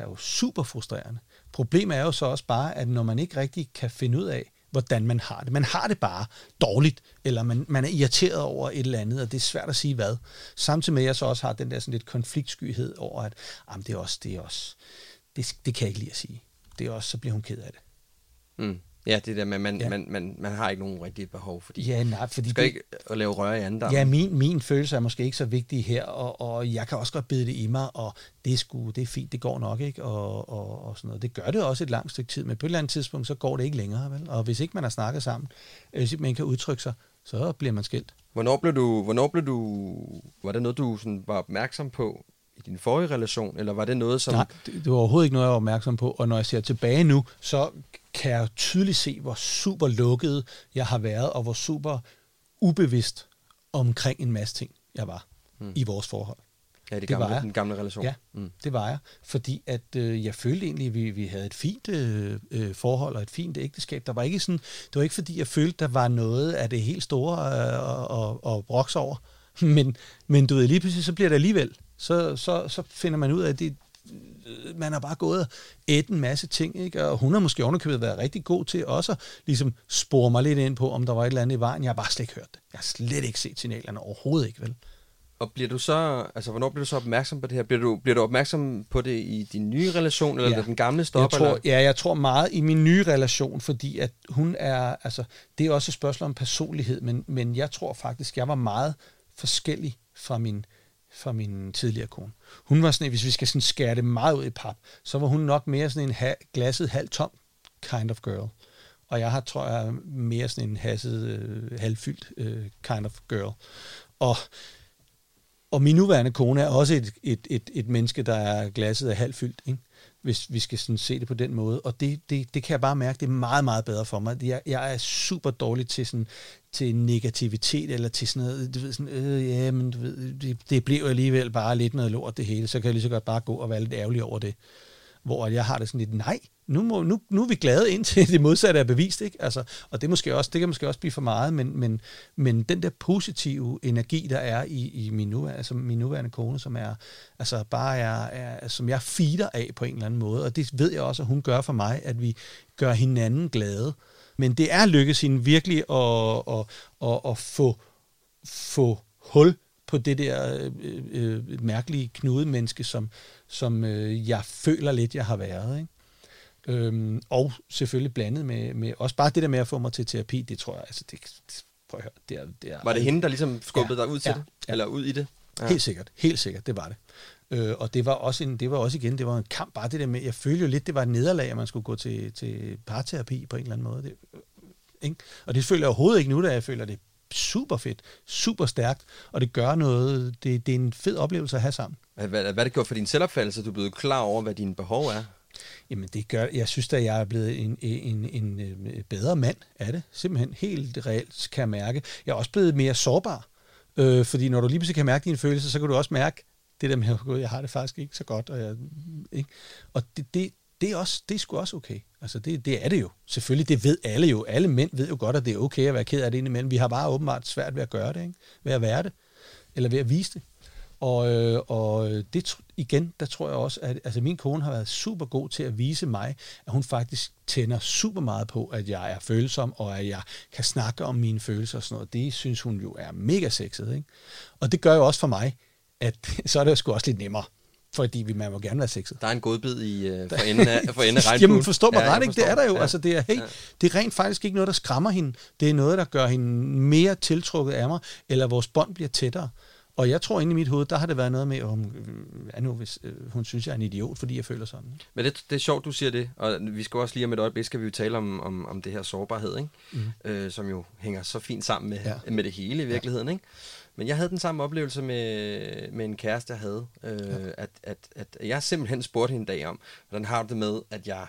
jo super frustrerende. Problemet er jo så også bare, at når man ikke rigtig kan finde ud af, hvordan man har det. Man har det bare dårligt, eller man er irriteret over et eller andet, og det er svært at sige hvad. Samtidig med, at jeg så også har den der sådan lidt konfliktskyhed over, at det kan jeg ikke lide at sige. Det er også, så bliver hun ked af det. Mm. Ja, det der med, man har ikke nogen rigtige behov, fordi du skal ikke at lave røre i andre. Ja, min følelse er måske ikke så vigtig her, og jeg kan også godt bide det i mig, og det er fint, det går nok, ikke? Og sådan noget. Det gør det også et langt stykke tid, men på et eller andet tidspunkt, så går det ikke længere, vel? Og hvis ikke man har snakket sammen, hvis ikke man kan udtrykke sig, så bliver man skilt. Var det noget, du sådan var opmærksom på i din forrige relation, eller var det noget, som... Nej, det var overhovedet ikke noget, jeg var opmærksom på, og når jeg ser tilbage nu, så kan jeg tydeligt se, hvor super lukket jeg har været, og hvor super ubevidst omkring en masse ting, jeg var i vores forhold. Ja, den gamle relation. Ja, det var jeg, fordi at jeg følte egentlig, at vi havde et fint forhold og et fint ægteskab. Det var ikke fordi, jeg følte, der var noget af det helt store at brokse over, men du ved, lige pludselig, så bliver det alligevel. Så finder man ud af, at man har bare gået og ædt en masse ting, ikke? Og hun har måske underkøbet været rigtig god til også at ligesom spore mig lidt ind på, om der var et eller andet i vejen. Jeg har bare slet ikke hørt det. Jeg har slet ikke set signalerne, overhovedet ikke, vel? Og bliver du så, altså hvornår bliver du så opmærksom på det her? Bliver du opmærksom på det i din nye relation, eller den gamle stopper? Jeg tror meget i min nye relation, fordi at hun er, altså det er også et spørgsmål om personlighed, men jeg tror faktisk, jeg var meget forskellig fra min tidligere kone. Hun var sådan, hvis vi skal sådan skære det meget ud i pap, så var hun nok mere sådan en glasset halvtom kind of girl. Og jeg har, tror jeg, mere sådan en hasset halvfyldt kind of girl. Og Og min nuværende kone er også et menneske, der er glasset af halvfyldt, ikke? Hvis vi skal sådan se det på den måde. Og det kan jeg bare mærke, det er meget, meget bedre for mig. Jeg er super dårlig til, sådan, til negativitet, eller til sådan noget, du ved, sådan, ja, men du ved, det bliver alligevel bare lidt noget lort det hele, så kan jeg lige så godt bare gå og være lidt ærgerlig over det. Hvor jeg har det sådan lidt, nej, nu er vi glade indtil det modsatte er bevist, ikke? Altså, og det, måske også, det kan måske også blive for meget, men den der positive energi, der er i min nuværende kone, som er, altså bare er, som jeg feeder af på en eller anden måde, og det ved jeg også, at hun gør for mig, at vi gør hinanden glade. Men det er lykkedes hende virkelig at få hul på det der mærkelige knudemenneske, som jeg føler lidt, jeg har været. Ikke? Og selvfølgelig blandet med også bare det der med at få mig til terapi, det tror jeg, altså det, prøv at høre. Det er, var det hende, der ligesom skubbede dig ud til det? Ja. Eller ud i det? Ja. Helt sikkert, det var det. Og det var også det var en kamp, bare det der med, jeg følte jo lidt, det var et nederlag, at man skulle gå til parterapi på en eller anden måde. Det, ikke? Og det føler jeg overhovedet ikke nu, da jeg føler det super fedt, super stærkt, og det gør noget, det er en fed oplevelse at have sammen. Hvad det gjorde for din selvopfattelse, at du er blevet klar over, hvad dine behov er? Jamen det gør, jeg synes da, jeg er blevet en bedre mand af det, simpelthen helt reelt kan jeg mærke. Jeg er også blevet mere sårbar, fordi når du lige pludselig kan mærke dine følelser, så kan du også mærke det der med, jeg har det faktisk ikke så godt, og, jeg, ikke? Og det er sgu også okay. Altså det er det jo. Selvfølgelig, det ved alle jo. Alle mænd ved jo godt, at det er okay at være ked af det indimellem. Vi har bare åbenbart svært ved at gøre det, ikke? Ved at være det, eller ved at vise det. Og det igen, der tror jeg også, at altså, min kone har været super god til at vise mig, at hun faktisk tænder super meget på, at jeg er følsom, og at jeg kan snakke om mine følelser og sådan noget. Det synes hun jo er mega sexet, ikke? Og det gør jo også for mig, at så er det jo sgu også lidt nemmere. Fordi man må gerne være sexet. Der er en godbid for enden af regnbuen. Jamen forstår mig ret, ikke? Det er der jo. Ja. Altså, det er rent faktisk ikke noget, der skræmmer hende. Det er noget, der gør hende mere tiltrukket af mig, eller vores bånd bliver tættere. Og jeg tror inde i mit hoved, der har det været noget med, hvis hun synes, jeg er en idiot, fordi jeg føler sådan. Men det er sjovt, du siger det. Og vi skal også lige om et øjeblik, skal vi jo tale om det her sårbarhed, ikke? Mm. Som jo hænger så fint sammen med det hele i virkeligheden, ikke? Men jeg havde den samme oplevelse med en kæreste, jeg havde, at jeg simpelthen spurgte hende en dag om, hvordan har du det med, at jeg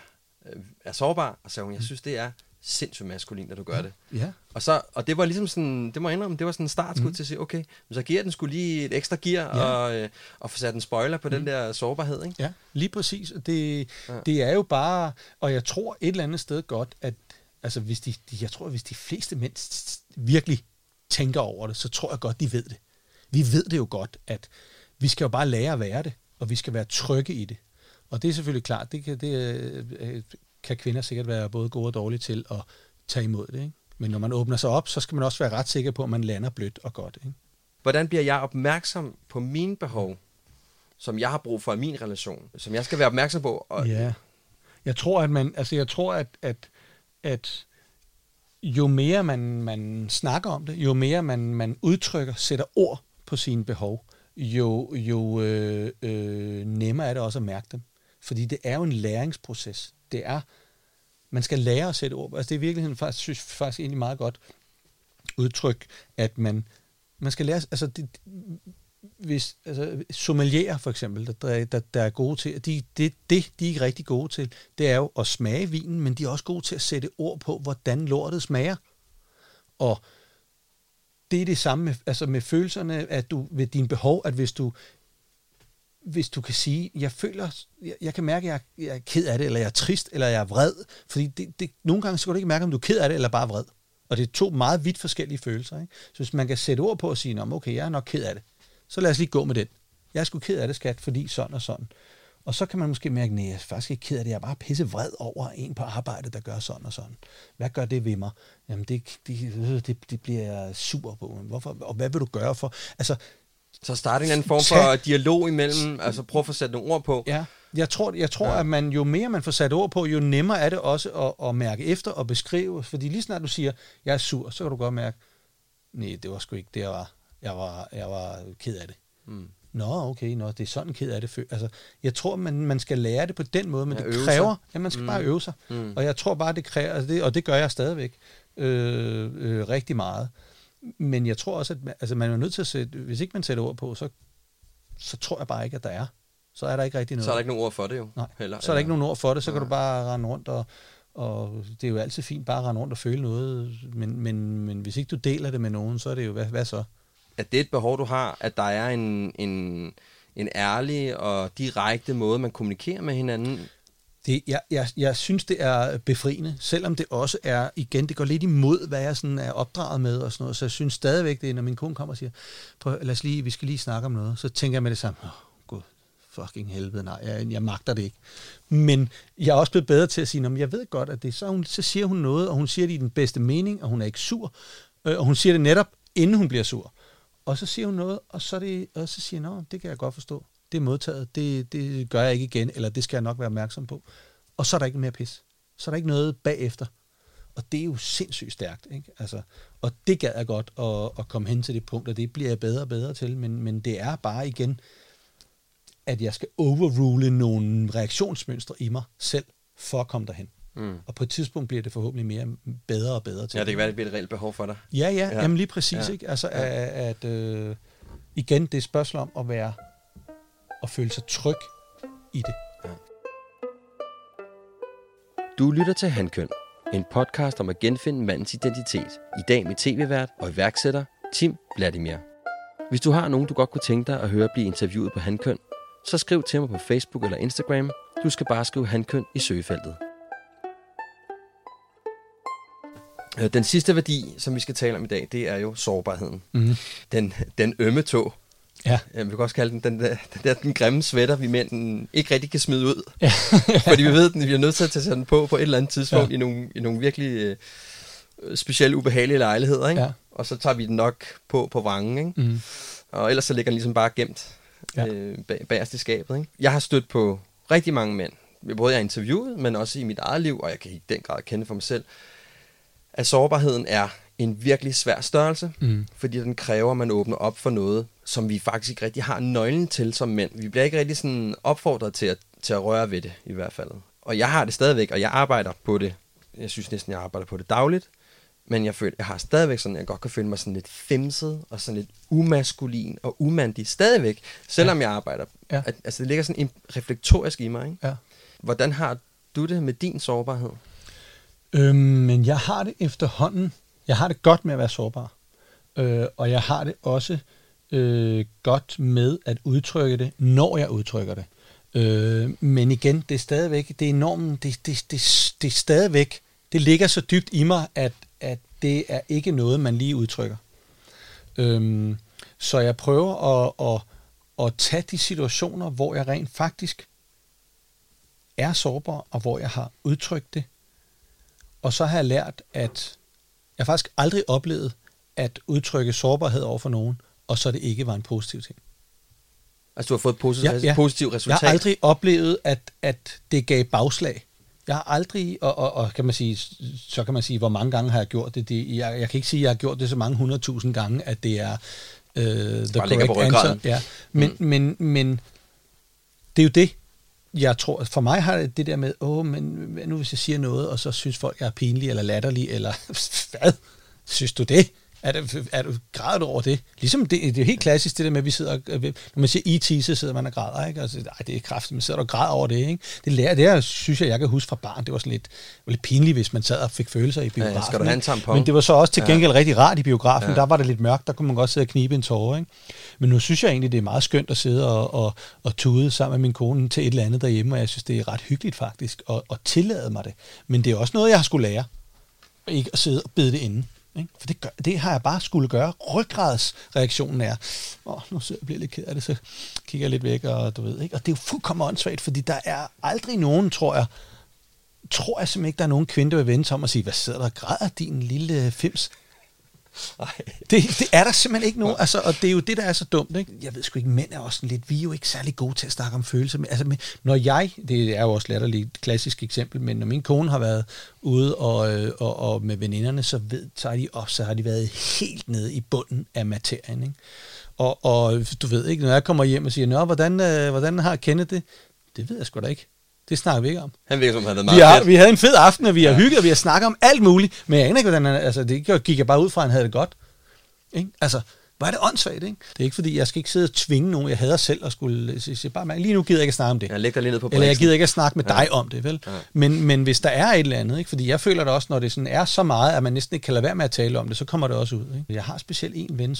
er sårbar? Og sagde hun, jeg synes, det er sindssygt maskulin, at du gør det. Ja. Og det var ligesom sådan, det må jeg indrømme, det var sådan en startskud til at sige, okay, så giver den sgu lige et ekstra gear, og få sat en spoiler på den der sårbarhed, ikke? Ja, lige præcis. Det er jo bare, og jeg tror et eller andet sted godt, at altså, hvis de fleste mænd virkelig tænker over det, så tror jeg godt, de ved det. Vi ved det jo godt, at vi skal jo bare lære at være det, og vi skal være trygge i det. Og det er selvfølgelig klart, det kan kvinder sikkert være både gode og dårlige til at tage imod det, ikke? Men når man åbner sig op, så skal man også være ret sikker på, at man lander blødt og godt, ikke? Hvordan bliver jeg opmærksom på mine behov, som jeg har brug for i min relation, som jeg skal være opmærksom på? Og ja, jeg tror, at jo mere man snakker om det, jo mere man udtrykker, sætter ord på sine behov, jo nemmere er det også at mærke dem. Fordi det er jo en læringsproces. Man skal lære at sætte ord på. Altså det er i virkeligheden faktisk egentlig meget godt udtryk, at man skal lære, altså sommelierer for eksempel, der er gode til, de er ikke rigtig gode til, det er jo at smage vinen, men de er også gode til at sætte ord på, hvordan lortet smager. Og det er det samme med følelserne, at du ved dine behov, at hvis du kan sige, jeg føler, jeg kan mærke, at jeg er ked af det, eller jeg er trist, eller jeg er vred, fordi nogle gange så kan du ikke mærke, om du er ked af det, eller bare vred. Og det er to meget vidt forskellige følelser, ikke? Så hvis man kan sætte ord på og sige, okay, jeg er nok ked af det, så lad os lige gå med den. Jeg er sgu ked af det, skat, fordi sådan og sådan. Og så kan man måske mærke, nej, jeg er faktisk ikke ked af det, jeg er bare pisse vred over en på arbejdet, der gør sådan og sådan. Hvad gør det ved mig? Jamen, det bliver jeg sur på. Hvorfor? Og hvad vil du gøre for? Altså, så starte en anden form for dialog imellem, altså prøv at få sat nogle ord på. Ja, jeg tror, at man, jo mere man får sat ord på, jo nemmere er det også at mærke efter og beskrive. Fordi lige snart du siger, jeg er sur, så kan du godt mærke, nej, det var sgu ikke det, jeg var. Jeg var ked af det. Mm. Nå, det er sådan ked af det. Altså, jeg tror, man skal lære det på den måde, men det kræver, at man skal bare øve sig. Mm. Og jeg tror bare, det kræver, altså det, og det gør jeg stadigvæk rigtig meget. Men jeg tror også, at altså, man er nødt til at sætte, hvis ikke man sætter ord på, så så tror jeg bare ikke, at der er. Så er der ikke rigtig noget. Så er der ikke nogen ord for det jo. Nej, heller, så er der ikke nogen ord for det, så kan du bare rende rundt, og det er jo altid fint bare at rende rundt og føle noget, men hvis ikke du deler det med nogen, så er det jo, hvad så? At det er et behov, du har, at der er en ærlig og direkte måde, man kommunikerer med hinanden. Jeg synes, det er befriende, selvom det også er, igen, det går lidt imod, hvad jeg sådan er opdraget med og sådan noget, så jeg synes stadigvæk det, når min kone kommer og siger, vi skal lige snakke om noget, så tænker jeg med det samme, gud, fucking helvede, nej, jeg magter det ikke. Men jeg er også blevet bedre til at sige, jeg ved godt, at det så siger hun noget, og hun siger det i den bedste mening, og hun er ikke sur, og hun siger det netop, inden hun bliver sur. Og så siger hun noget, og så siger hun, det kan jeg godt forstå. Det er modtaget, det gør jeg ikke igen, eller det skal jeg nok være opmærksom på. Og så er der ikke mere pis. Så er der ikke noget bagefter. Og det er jo sindssygt stærkt, ikke? Altså, og det gad jeg godt at komme hen til det punkt, og det bliver jeg bedre og bedre til, men det er bare igen, at jeg skal overrule nogle reaktionsmønstre i mig selv, for at komme derhen. Mm. Og på et tidspunkt bliver det forhåbentlig mere bedre og bedre til. Ja, det kan være, det bliver et reelt behov for dig. Ja. Jamen lige præcis, ikke? Altså, at igen, det er et spørgsmål om at være og føle sig tryg i det. Ja. Du lytter til Hankøn, en podcast om at genfinde mandens identitet. I dag med tv-vært og iværksætter Timm Vladimir. Hvis du har nogen, du godt kunne tænke dig at høre blive interviewet på Hankøn, så skriv til mig på Facebook eller Instagram. Du skal bare skrive Hankøn i søgefeltet. Den sidste værdi, som vi skal tale om i dag, det er jo sårbarheden. Mm. Den ømme tå. Ja. Vi kan også kalde den grimme sweater, vi mænd ikke rigtig kan smide ud. Ja. Fordi vi ved, at vi er nødt til at tage den på et eller andet tidspunkt i nogle virkelig specielle, ubehagelige lejligheder. Ikke? Ja. Og så tager vi den nok på vrangen. Ikke? Mm. Og ellers så ligger den ligesom bare gemt bagerst i skabet. Ikke? Jeg har stødt på rigtig mange mænd. Både jeg har interviewet, men også i mit eget liv, og jeg kan i den grad kende for mig selv, at sårbarheden er en virkelig svær størrelse, fordi den kræver, at man åbner op for noget, som vi faktisk ikke rigtig har nøglen til som mænd. Vi bliver ikke rigtig sådan opfordret til at røre ved det, i hvert fald. Og jeg har det stadigvæk, og jeg arbejder på det. Jeg synes næsten, jeg arbejder på det dagligt. Men jeg føler, jeg har stadigvæk sådan, jeg godt kan føle mig sådan lidt femset, og sådan lidt umaskulin og umandig stadigvæk, selvom jeg arbejder. Ja. Altså, det ligger sådan en reflektorisk i mig, ikke? Ja. Hvordan har du det med din sårbarhed? Men jeg har det efterhånden. Jeg har det godt med at være sårbar. Og jeg har det også godt med at udtrykke det, når jeg udtrykker det. Men igen, det er stadigvæk, det er enormt, det er stadigvæk, det ligger så dybt i mig, at det er ikke noget, man lige udtrykker. Så jeg prøver at tage de situationer, hvor jeg rent faktisk er sårbar, og hvor jeg har udtrykt det. Og så har jeg lært, at jeg faktisk aldrig oplevede at udtrykke sårbarhed over for nogen, og så det ikke var en positiv ting. Altså du har fået et positivt resultat? Jeg har aldrig oplevet, at det gav bagslag. Jeg har aldrig, og kan man sige, så kan man sige, hvor mange gange har jeg gjort det. Jeg kan ikke sige, at jeg har gjort det så mange 100.000 gange, at det er the correct answer. Ja. Men det er jo det. Jeg tror, for mig har det der med, men nu hvis jeg siger noget, og så synes folk, jeg er pinlig eller latterlig, eller hvad? Synes du det? Er du grædet over det? Ligesom det er jo helt klassisk, det der med, at vi sidder, når man siger E.T., så sidder man og græder, ikke? Altså, nej, det er kraftigt, man sidder og græder over det, ikke? Det synes jeg kan huske fra barn. Det var sådan lidt pinligt, hvis man sad og fik følelser i biografen. Ja, skal du have en tampon? Men det var så også til gengæld rigtig rart i biografen. Ja. Der var det lidt mørkt, der kunne man godt sidde og knibe en tåre, ikke? Men nu synes jeg egentlig, det er meget skønt at sidde og tude sammen med min kone til et eller andet derhjemme, og jeg synes, det er ret hyggeligt faktisk at tillade mig det. Men det er også noget, jeg har skulle lære. Ikke at sidde og bide det inde. For det har jeg bare skulle gøre. Ryggradsreaktionen er, nu sidder jeg og bliver lidt ked af det, så kigger jeg lidt væk, og du ved, ikke? Og det er jo fuldkommen åndssvagt, fordi der er aldrig nogen, tror jeg simpelthen ikke, der er nogen kvinde, der vil vende sig om og sige, hvad sidder der og græder, din lille fims? Det er der simpelthen ikke nogen, altså, og det er jo det, der er så dumt, ikke? Jeg ved sgu ikke, mænd er også sådan lidt, vi er jo ikke særlig gode til at snakke om følelser, men, altså, når jeg, det er jo også latterligt et klassisk eksempel, men når min kone har været ude og med veninderne, så har de været helt nede i bunden af materien, ikke? Og du ved ikke, når jeg kommer hjem og siger, hvordan har Kenneth det? Det ved jeg sgu da ikke. Det snakker vi ikke om. Han virker, som han havde meget fedt. Vi havde en fed aften, og vi har hygget, og vi har snakket om alt muligt. Men jeg aner ikke, hvordan han... Altså, det gik jeg bare ud fra, han havde det godt. Ikke? Altså, Hvor er det åndssvagt, ikke? Det er ikke fordi, jeg skal ikke sidde og tvinge nogen. Jeg hader selv at skulle sige, bare lige nu gider jeg ikke at snakke om det. Jeg lægger lige ned på bræksen. Eller jeg gider ikke at snakke med dig om det, vel? Ja. Men hvis der er et eller andet, ikke? Fordi jeg føler det også, når det sådan er så meget, at man næsten ikke kan lade være med at tale om det, så kommer det også ud, ikke? Jeg har specielt en ven,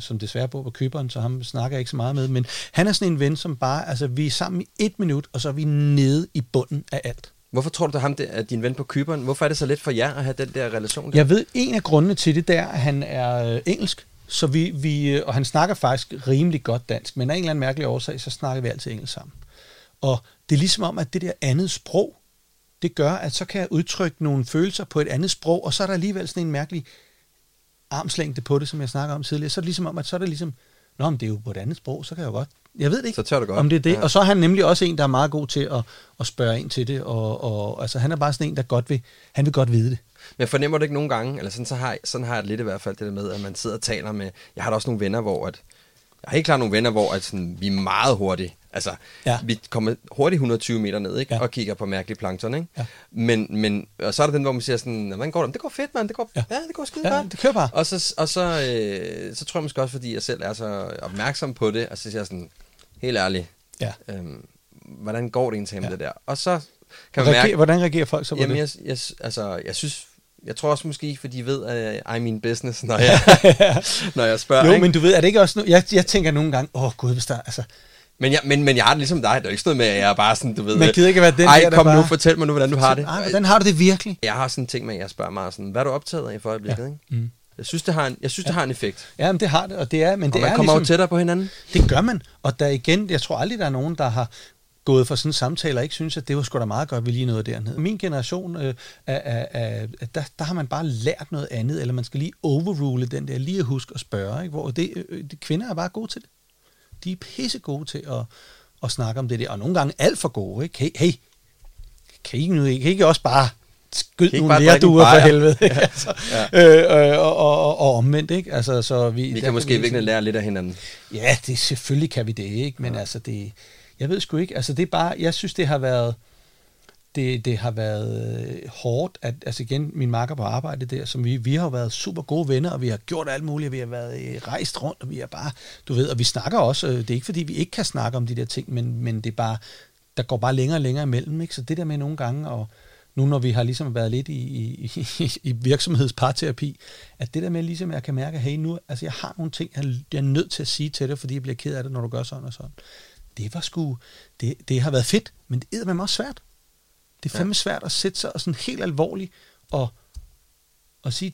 som desværre bor på Køberen, så ham snakker jeg ikke så meget med, men han er sådan en ven, som bare, altså vi er sammen i 1 minut, og så er vi nede i bunden af alt. Hvorfor tror du, at ham der, din ven på Køberen, hvorfor er det så let for jer at have den der relation der? Jeg ved, en af grundene til det der, han er engelsk. Så vi, og han snakker faktisk rimelig godt dansk, men af en eller anden mærkelig årsag, så snakker vi altid engelsk sammen. Og det er ligesom om, at det der andet sprog, det gør, at så kan jeg udtrykke nogle følelser på et andet sprog, og så er der alligevel sådan en mærkelig armslængde på det, som jeg snakker om tidligere. Så er det ligesom om, at så er det ligesom, nå, men det er jo på et andet sprog, så kan jeg jo godt. Jeg ved det ikke, så tør du godt. Om det er det. Ja. Og så er han nemlig også en, der er meget god til at spørge ind til det, og altså, han er bare sådan en, der godt vil, han vil godt vide det. Men fornemmer det ikke nogle gange, eller sådan har jeg det lidt i hvert fald, det der med, at man sidder og taler med, jeg har da også nogle venner, hvor at, jeg har helt klart nogle venner, hvor at sådan, vi er meget hurtige, altså vi kommer hurtigt 120 meter ned, ikke? Ja. Og kigger på mærkelige plankton, ikke? Ja. Men og så er der den, hvor man siger sådan, hvordan går det? Det går fedt, mand, det går, ja, det går skide godt. Ja, det kører bare. Og så tror jeg måske også, fordi jeg selv er så opmærksom på det, og så siger jeg sådan, helt ærligt, hvordan går det egentlig med det der? Og så kan man mærke, hvordan reagerer folk så på det? Jeg synes, jeg tror også måske, fordi de ved, at I'm in business, når jeg spørger. Jo, ikke? Men du ved, er det ikke også jeg tænker nogle gange, gud, hvis der altså. Men jeg har det ligesom dig, det er ikke sådan med, at jeg er bare sådan, du ved. Man gider ikke være den der, kom der bare, nu, fortæl mig nu, hvordan du har det. Ej, hvordan har du det virkelig? Jeg har sådan en ting med, at jeg spørger mig sådan, hvad er du optaget af for øjeblikket, ikke? Mm. Jeg synes, det har en effekt. Ja, men det har det, og det er, men det og man er kommer ligesom, jo tættere på hinanden. Det gør man, og der igen, jeg tror aldrig, der er nogen, der har gået for sådan en samtale, og ikke synes, at det var sgu da meget godt, vi lige nåede dernede. Min generation, der har man bare lært noget andet, eller man skal lige overrule den der, lige at huske at spørge, ikke? Hvor de kvinder er bare gode til det. De er pisse gode til at snakke om det der, og nogle gange alt for gode, ikke? Hey, kan I ikke også bare skyld nogle lærduer for helvede, ikke? Altså, og omvendt, ikke? Altså, så vi kan måske virkelig lære lidt af hinanden. Ja, det selvfølgelig kan vi det, ikke? Men altså, det. Jeg ved sgu ikke, altså det er bare, jeg synes det har været, det har været hårdt, at, altså igen, min makker på arbejde der, som vi har været super gode venner, og vi har gjort alt muligt, vi har været rejst rundt, og vi er bare, du ved, og vi snakker også, det er ikke fordi vi ikke kan snakke om de der ting, men det er bare, der går bare længere og længere imellem, ikke? Så det der med nogle gange, og nu når vi har ligesom været lidt i virksomhedsparterapi, at det der med ligesom, jeg kan mærke, hey nu, altså jeg har nogle ting, jeg er nødt til at sige til dig, fordi jeg bliver ked af det, når du gør sådan og sådan. Det var sgu, det har været fedt, men det er også svært. Det er fandme svært at sætte sig og sådan helt alvorligt og sige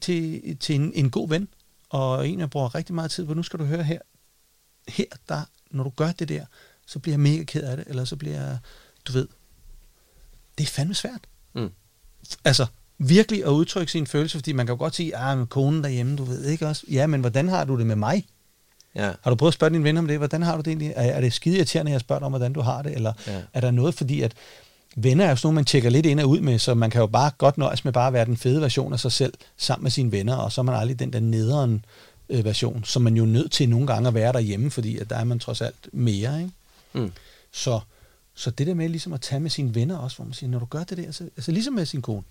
til en god ven, og en, jeg bruger rigtig meget tid på, nu skal du høre her der, når du gør det der, så bliver jeg mega ked af det, eller så bliver jeg, du ved, det er fandme svært. Mm. Altså, virkelig at udtrykke sine følelser, fordi man kan jo godt sige, men konen derhjemme, du ved ikke også, ja, men hvordan har du det med mig? Ja. Har du prøvet at spørge din ven om det? Hvordan har du det egentlig? Er det skide irriterende, at jeg spørger dig om, hvordan du har det? Eller er der noget, fordi at venner er jo sådan noget, man tjekker lidt ind og ud med, så man kan jo bare godt nøjes med bare at være den fede version af sig selv, sammen med sine venner, og så er man aldrig den der nederen version, som man jo er nødt til nogle gange at være derhjemme, fordi at der er man trods alt mere, ikke? Mm. Så det der med ligesom at tage med sine venner også, hvor man siger, når du gør det der, så, altså ligesom med sin kone,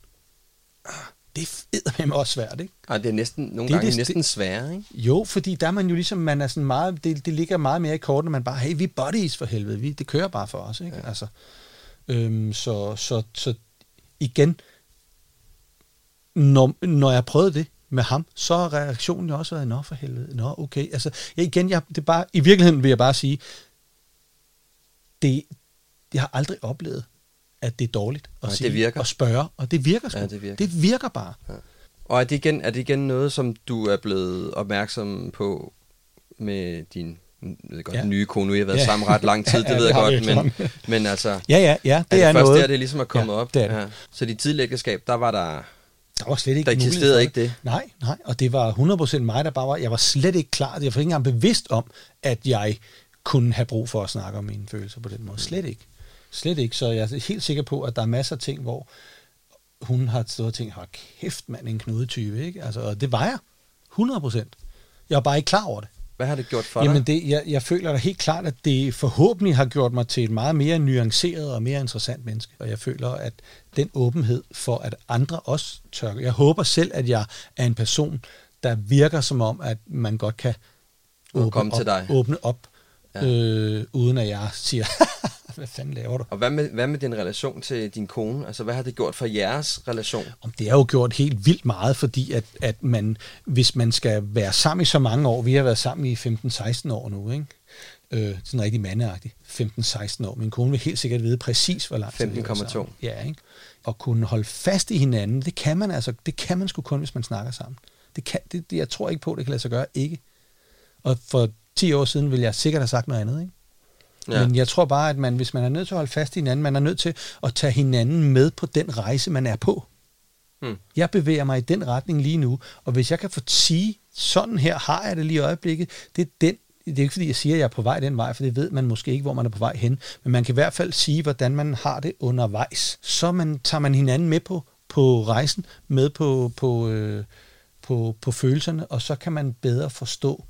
det er eddermame også svært, ikke? Og det er næsten, nogle gange næsten sværere, ikke? Jo, fordi der er man jo ligesom, man er sådan meget, det ligger meget mere i korten, man bare, hey, vi buddies for helvede, det kører bare for os, ikke? Ja. Altså, så igen, når jeg prøvede det med ham, så har reaktionen jo også været, nå for helvede, nå okay, altså, det er bare, i virkeligheden vil jeg bare sige, jeg har aldrig oplevet, at det er dårligt at sige og spørge, og det virker sgu. Ja, det virker bare. Ja. Og er det igen noget, som du er blevet opmærksom på med din nye kone? Nu har været sammen ret lang tid, det ved jeg godt, men altså... Ja, det er noget. Først der, det ligesom er kommet op. Det er det. Ja. Så dit tidlige ægteskab, der var der... Der var slet ikke mulighed. Der eksisterede ikke det? Nej, og det var 100% mig, der bare var... Jeg var slet ikke klar, jeg var ikke engang bevidst om, at jeg kunne have brug for at snakke om mine følelser på den måde. Slet ikke, så jeg er helt sikker på, at der er masser af ting, hvor hun har stået og tænkt, hold kæft mand, en knudetype, ikke? Altså, og det var jeg, 100%. Jeg var bare ikke klar over det. Hvad har det gjort for dig? Jamen, jeg føler da helt klart, at det forhåbentlig har gjort mig til et meget mere nuanceret og mere interessant menneske. Og jeg føler, at den åbenhed for, at andre også tør. Jeg håber selv, at jeg er en person, der virker som om, at man godt kan åbne op, ja. Uden at jeg siger, hvad fanden laver du? Og hvad med din relation til din kone? Altså, hvad har det gjort for jeres relation? Det har jo gjort helt vildt meget, fordi at man, hvis man skal være sammen i så mange år, vi har været sammen i 15-16 år nu, ikke? Sådan rigtig mandeagtigt, 15-16 år. Min kone vil helt sikkert vide præcis, hvor langt det er. 15,2. Ja, ikke? Og kunne holde fast i hinanden, det kan man altså, det kan man sgu kun, hvis man snakker sammen. Det jeg tror ikke på, det kan lade sig gøre, ikke. Og for 10 år siden ville jeg sikkert have sagt noget andet, ikke? Ja. Men jeg tror bare, at hvis man er nødt til at holde fast i hinanden, man er nødt til at tage hinanden med på den rejse, man er på. Jeg bevæger mig i den retning lige nu, og hvis jeg kan få sige, sådan her har jeg det lige i øjeblikket, det er ikke fordi, jeg siger, at jeg er på vej den vej, for det ved man måske ikke, hvor man er på vej hen, men man kan i hvert fald sige, hvordan man har det undervejs. Så tager man hinanden med på rejsen, med på følelserne, og så kan man bedre forstå,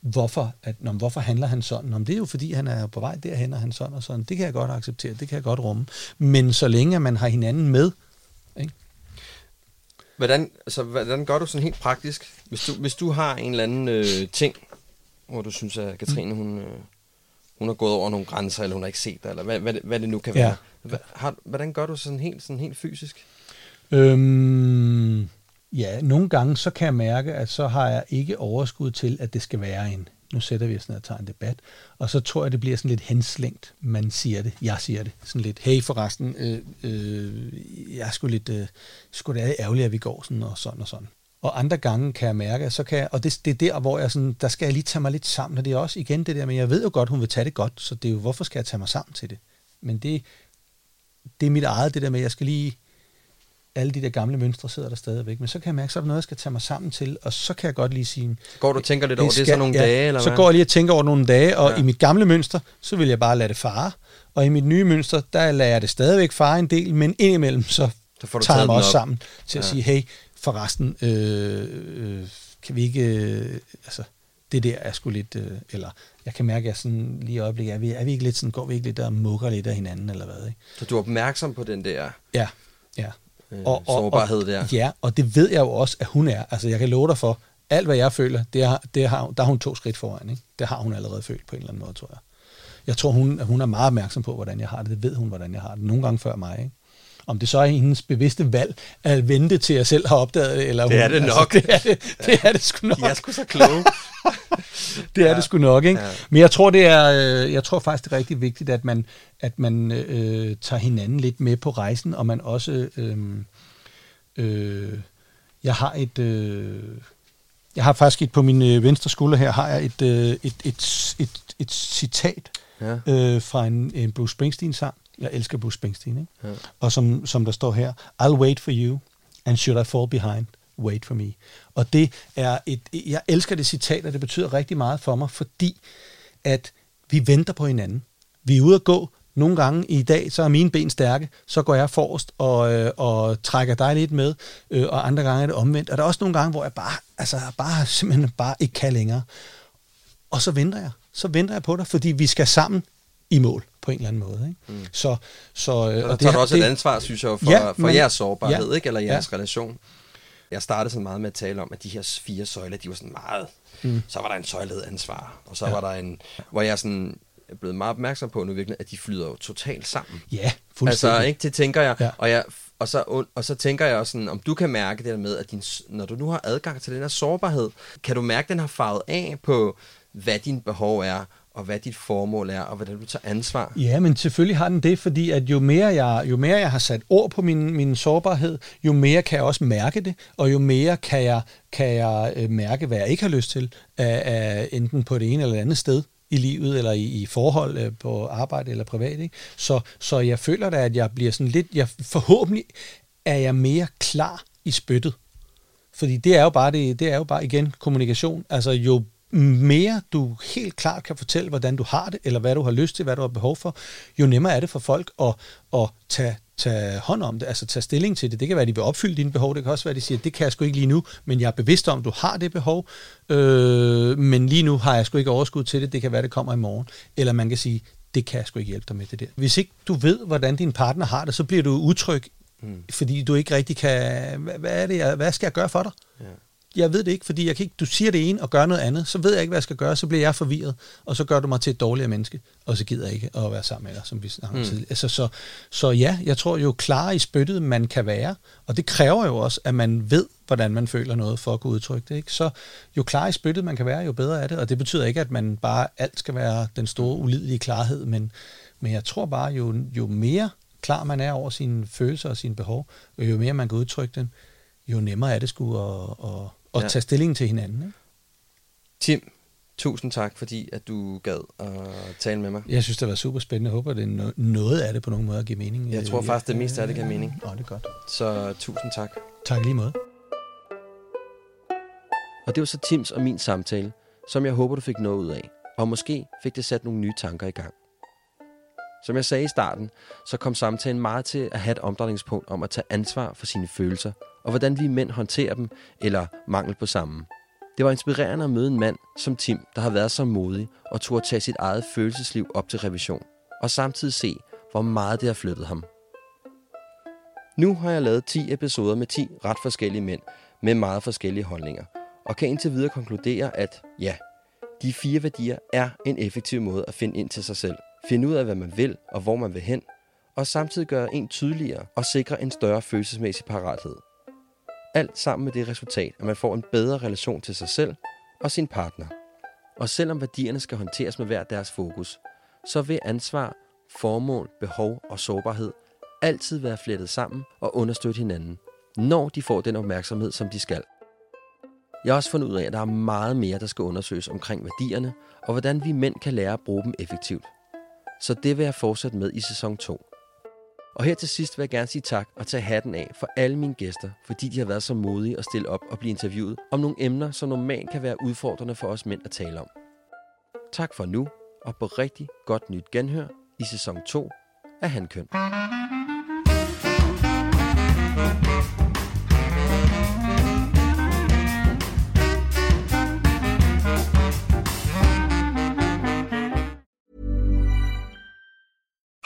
hvorfor handler han sådan? Det er jo fordi, han er på vej derhen, og han sådan og sådan. Det kan jeg godt acceptere, det kan jeg godt rumme. Men så længe man har hinanden med, ikke? Hvordan gør du sådan helt praktisk? Hvis du har en eller anden ting, hvor du synes, at Katrine, hun har gået over nogle grænser, eller hun har ikke set dig, eller hvad det nu kan være. Ja. Hvordan gør du sådan helt fysisk? Ja, nogle gange så kan jeg mærke, at så har jeg ikke overskud til, at det skal være en. Nu sætter vi sådan og tager en debat, og så tror jeg, det bliver sådan lidt henslængt. Man siger det, jeg siger det. Sådan lidt, hey forresten, jeg er sgu lidt ærgerlig, at vi går sådan og sådan og sådan. Og andre gange kan jeg mærke, at så kan jeg, og det er der, hvor jeg sådan, der skal jeg lige tage mig lidt sammen, og det er også igen det der, men jeg ved jo godt, hun vil tage det godt, så det er jo, hvorfor skal jeg tage mig sammen til det? Men det er mit eget, det der med, jeg skal lige, alle de der gamle mønstre sidder der stadigvæk, men så kan jeg mærke, så er der noget, jeg skal tage mig sammen til, og så kan jeg godt lige sige... Går du og tænker lidt over det så nogle dage? Eller så går jeg lige og tænker over nogle dage, og i mit gamle mønster, så vil jeg bare lade det fare, og i mit nye mønster, der lader jeg det stadigvæk fare en del, men indimellem, så får du tager jeg mig også sammen til at sige, hey, forresten, kan vi ikke... det der er sgu lidt... eller jeg kan mærke, at jeg sådan lige i øjeblikket, er vi ikke lidt sådan, går vi ikke lidt og mukker lidt af hinanden, eller hvad? Ikke? Så du er opmærksom på den der... Ja. Sårbarhed der. Ja, og det ved jeg jo også, at hun er. Altså, jeg kan love dig for, alt hvad jeg føler, der har hun 2 skridt foran, ikke? Det har hun allerede følt på en eller anden måde, tror jeg. Jeg tror, hun er meget opmærksom på, hvordan jeg har det. Det ved hun, hvordan jeg har det. Nogle gange før mig, ikke? Om det så er hendes bevidste valg at vente til, jeg selv har opdaget det, eller hun... Det er det nok. Altså, det er det sgu nok. Jeg er sgu så kloge. Det sgu nok, ikke? Ja. Men jeg tror, jeg tror faktisk, det er rigtig vigtigt, at man tager hinanden lidt med på rejsen, og man også... jeg har et... jeg har faktisk et på min venstre skulder her, har jeg et citat fra en Bruce Springsteen-sang. Jeg elsker Bruce Springsteen, ikke? Ja. Og som der står her, I'll wait for you, and should I fall behind, wait for me. Og det er jeg elsker det citat, og det betyder rigtig meget for mig, fordi at vi venter på hinanden. Vi er ude at gå nogle gange i dag, så er mine ben stærke, så går jeg forrest og trækker dig lidt med, og andre gange er det omvendt. Og der er også nogle gange, hvor jeg simpelthen ikke kan længere. Og så venter jeg. Så venter jeg på dig, fordi vi skal sammen i mål på en eller anden måde, ikke? Mm. Så og der tager du også et ansvar, synes jeg, for jeres sårbarhed, ikke? Eller jeres relation. Jeg startede sådan meget med at tale om, at de her 4 søjler, de var sådan meget... Så var der en søjlede ansvar, og så var der en... Hvor jeg sådan er blevet meget opmærksom på nu virkelig, at de flyder jo totalt sammen. Ja, fuldstændig. Altså, ikke? Det tænker jeg. Ja. Og så tænker jeg også sådan, om du kan mærke det der med, at når du nu har adgang til den her sårbarhed, kan du mærke, at den har farvet af på, hvad dine behov er, og hvad dit formål er, og hvordan du tager ansvar. Ja, men selvfølgelig har den det, fordi at jo mere jeg har sat ord på min sårbarhed, jo mere kan jeg også mærke det, og jo mere kan jeg mærke, hvad jeg ikke har lyst til, enten på det ene eller det andet sted i livet, eller i forhold, på arbejde eller privat. Ikke? Så jeg føler da, at jeg bliver sådan lidt, forhåbentlig er jeg mere klar i spyttet. Fordi det er jo bare igen kommunikation. Altså jo mere du helt klart kan fortælle, hvordan du har det, eller hvad du har lyst til, hvad du har behov for, jo nemmere er det for folk at tage hånd om det, altså tage stilling til det. Det kan være, at de vil opfylde dine behov, det kan også være, at de siger, det kan jeg sgu ikke lige nu, men jeg er bevidst om, at du har det behov, men lige nu har jeg sgu ikke overskud til det, det kan være, det kommer i morgen. Eller man kan sige, det kan jeg sgu ikke hjælpe dig med det der. Hvis ikke du ved, hvordan din partner har det, så bliver du utryg, fordi du ikke rigtig kan, hvad skal jeg gøre for dig? Ja. jeg ved det ikke, fordi jeg kan ikke, du siger det ene og gør noget andet, så ved jeg ikke, hvad jeg skal gøre, så bliver jeg forvirret, og så gør du mig til et dårligere menneske, og så gider jeg ikke at være sammen med dig, som vi snakkede tidligere. Altså, så ja, jeg tror jo klarere i spyttet, man kan være, og det kræver jo også, at man ved, hvordan man føler noget for at kunne udtrykke det, ikke? Så jo klarere i spyttet man kan være, jo bedre er det, og det betyder ikke, at man bare alt skal være den store, ulidelige klarhed, men jeg tror bare, jo mere klar man er over sine følelser og sine behov, og jo mere man kan udtrykke dem, jo nemmere er det sgu at tage stilling til hinanden. Ikke? Timm, tusind tak, fordi at du gad at tale med mig. Jeg synes, det var super spændende. Jeg håber, det er noget af det på nogen måde at give mening. Jeg tror faktisk, det meste af det giver mening. Åh, det er godt. Så tusind tak. Tak lige måde. Og det var så Timms og min samtale, som jeg håber, du fik noget ud af. Og måske fik det sat nogle nye tanker i gang. Som jeg sagde i starten, så kom samtalen meget til at have et omdrejningspunkt om at tage ansvar for sine følelser, og hvordan vi mænd håndterer dem, eller mangel på sammen. Det var inspirerende at møde en mand som Timm, der har været så modig og turde tage sit eget følelsesliv op til revision, og samtidig se, hvor meget det har flyttet ham. Nu har jeg lavet 10 episoder med 10 ret forskellige mænd, med meget forskellige holdninger, og kan indtil videre konkludere, at ja, de 4 værdier er en effektiv måde at finde ind til sig selv, finde ud af, hvad man vil og hvor man vil hen, og samtidig gøre en tydeligere og sikre en større følelsesmæssig parathed. Alt sammen med det resultat, at man får en bedre relation til sig selv og sin partner. Og selvom værdierne skal håndteres med hver deres fokus, så vil ansvar, formål, behov og sårbarhed altid være flettet sammen og understøtte hinanden, når de får den opmærksomhed, som de skal. Jeg har også fundet ud af, at der er meget mere, der skal undersøges omkring værdierne, og hvordan vi mænd kan lære at bruge dem effektivt. Så det vil jeg fortsætte med i sæson 2. Og her til sidst vil jeg gerne sige tak og tage hatten af for alle mine gæster, fordi de har været så modige at stille op og blive interviewet om nogle emner, som normalt kan være udfordrende for os mænd at tale om. Tak for nu, og på rigtig godt nyt genhør i sæson 2 af Hankøn.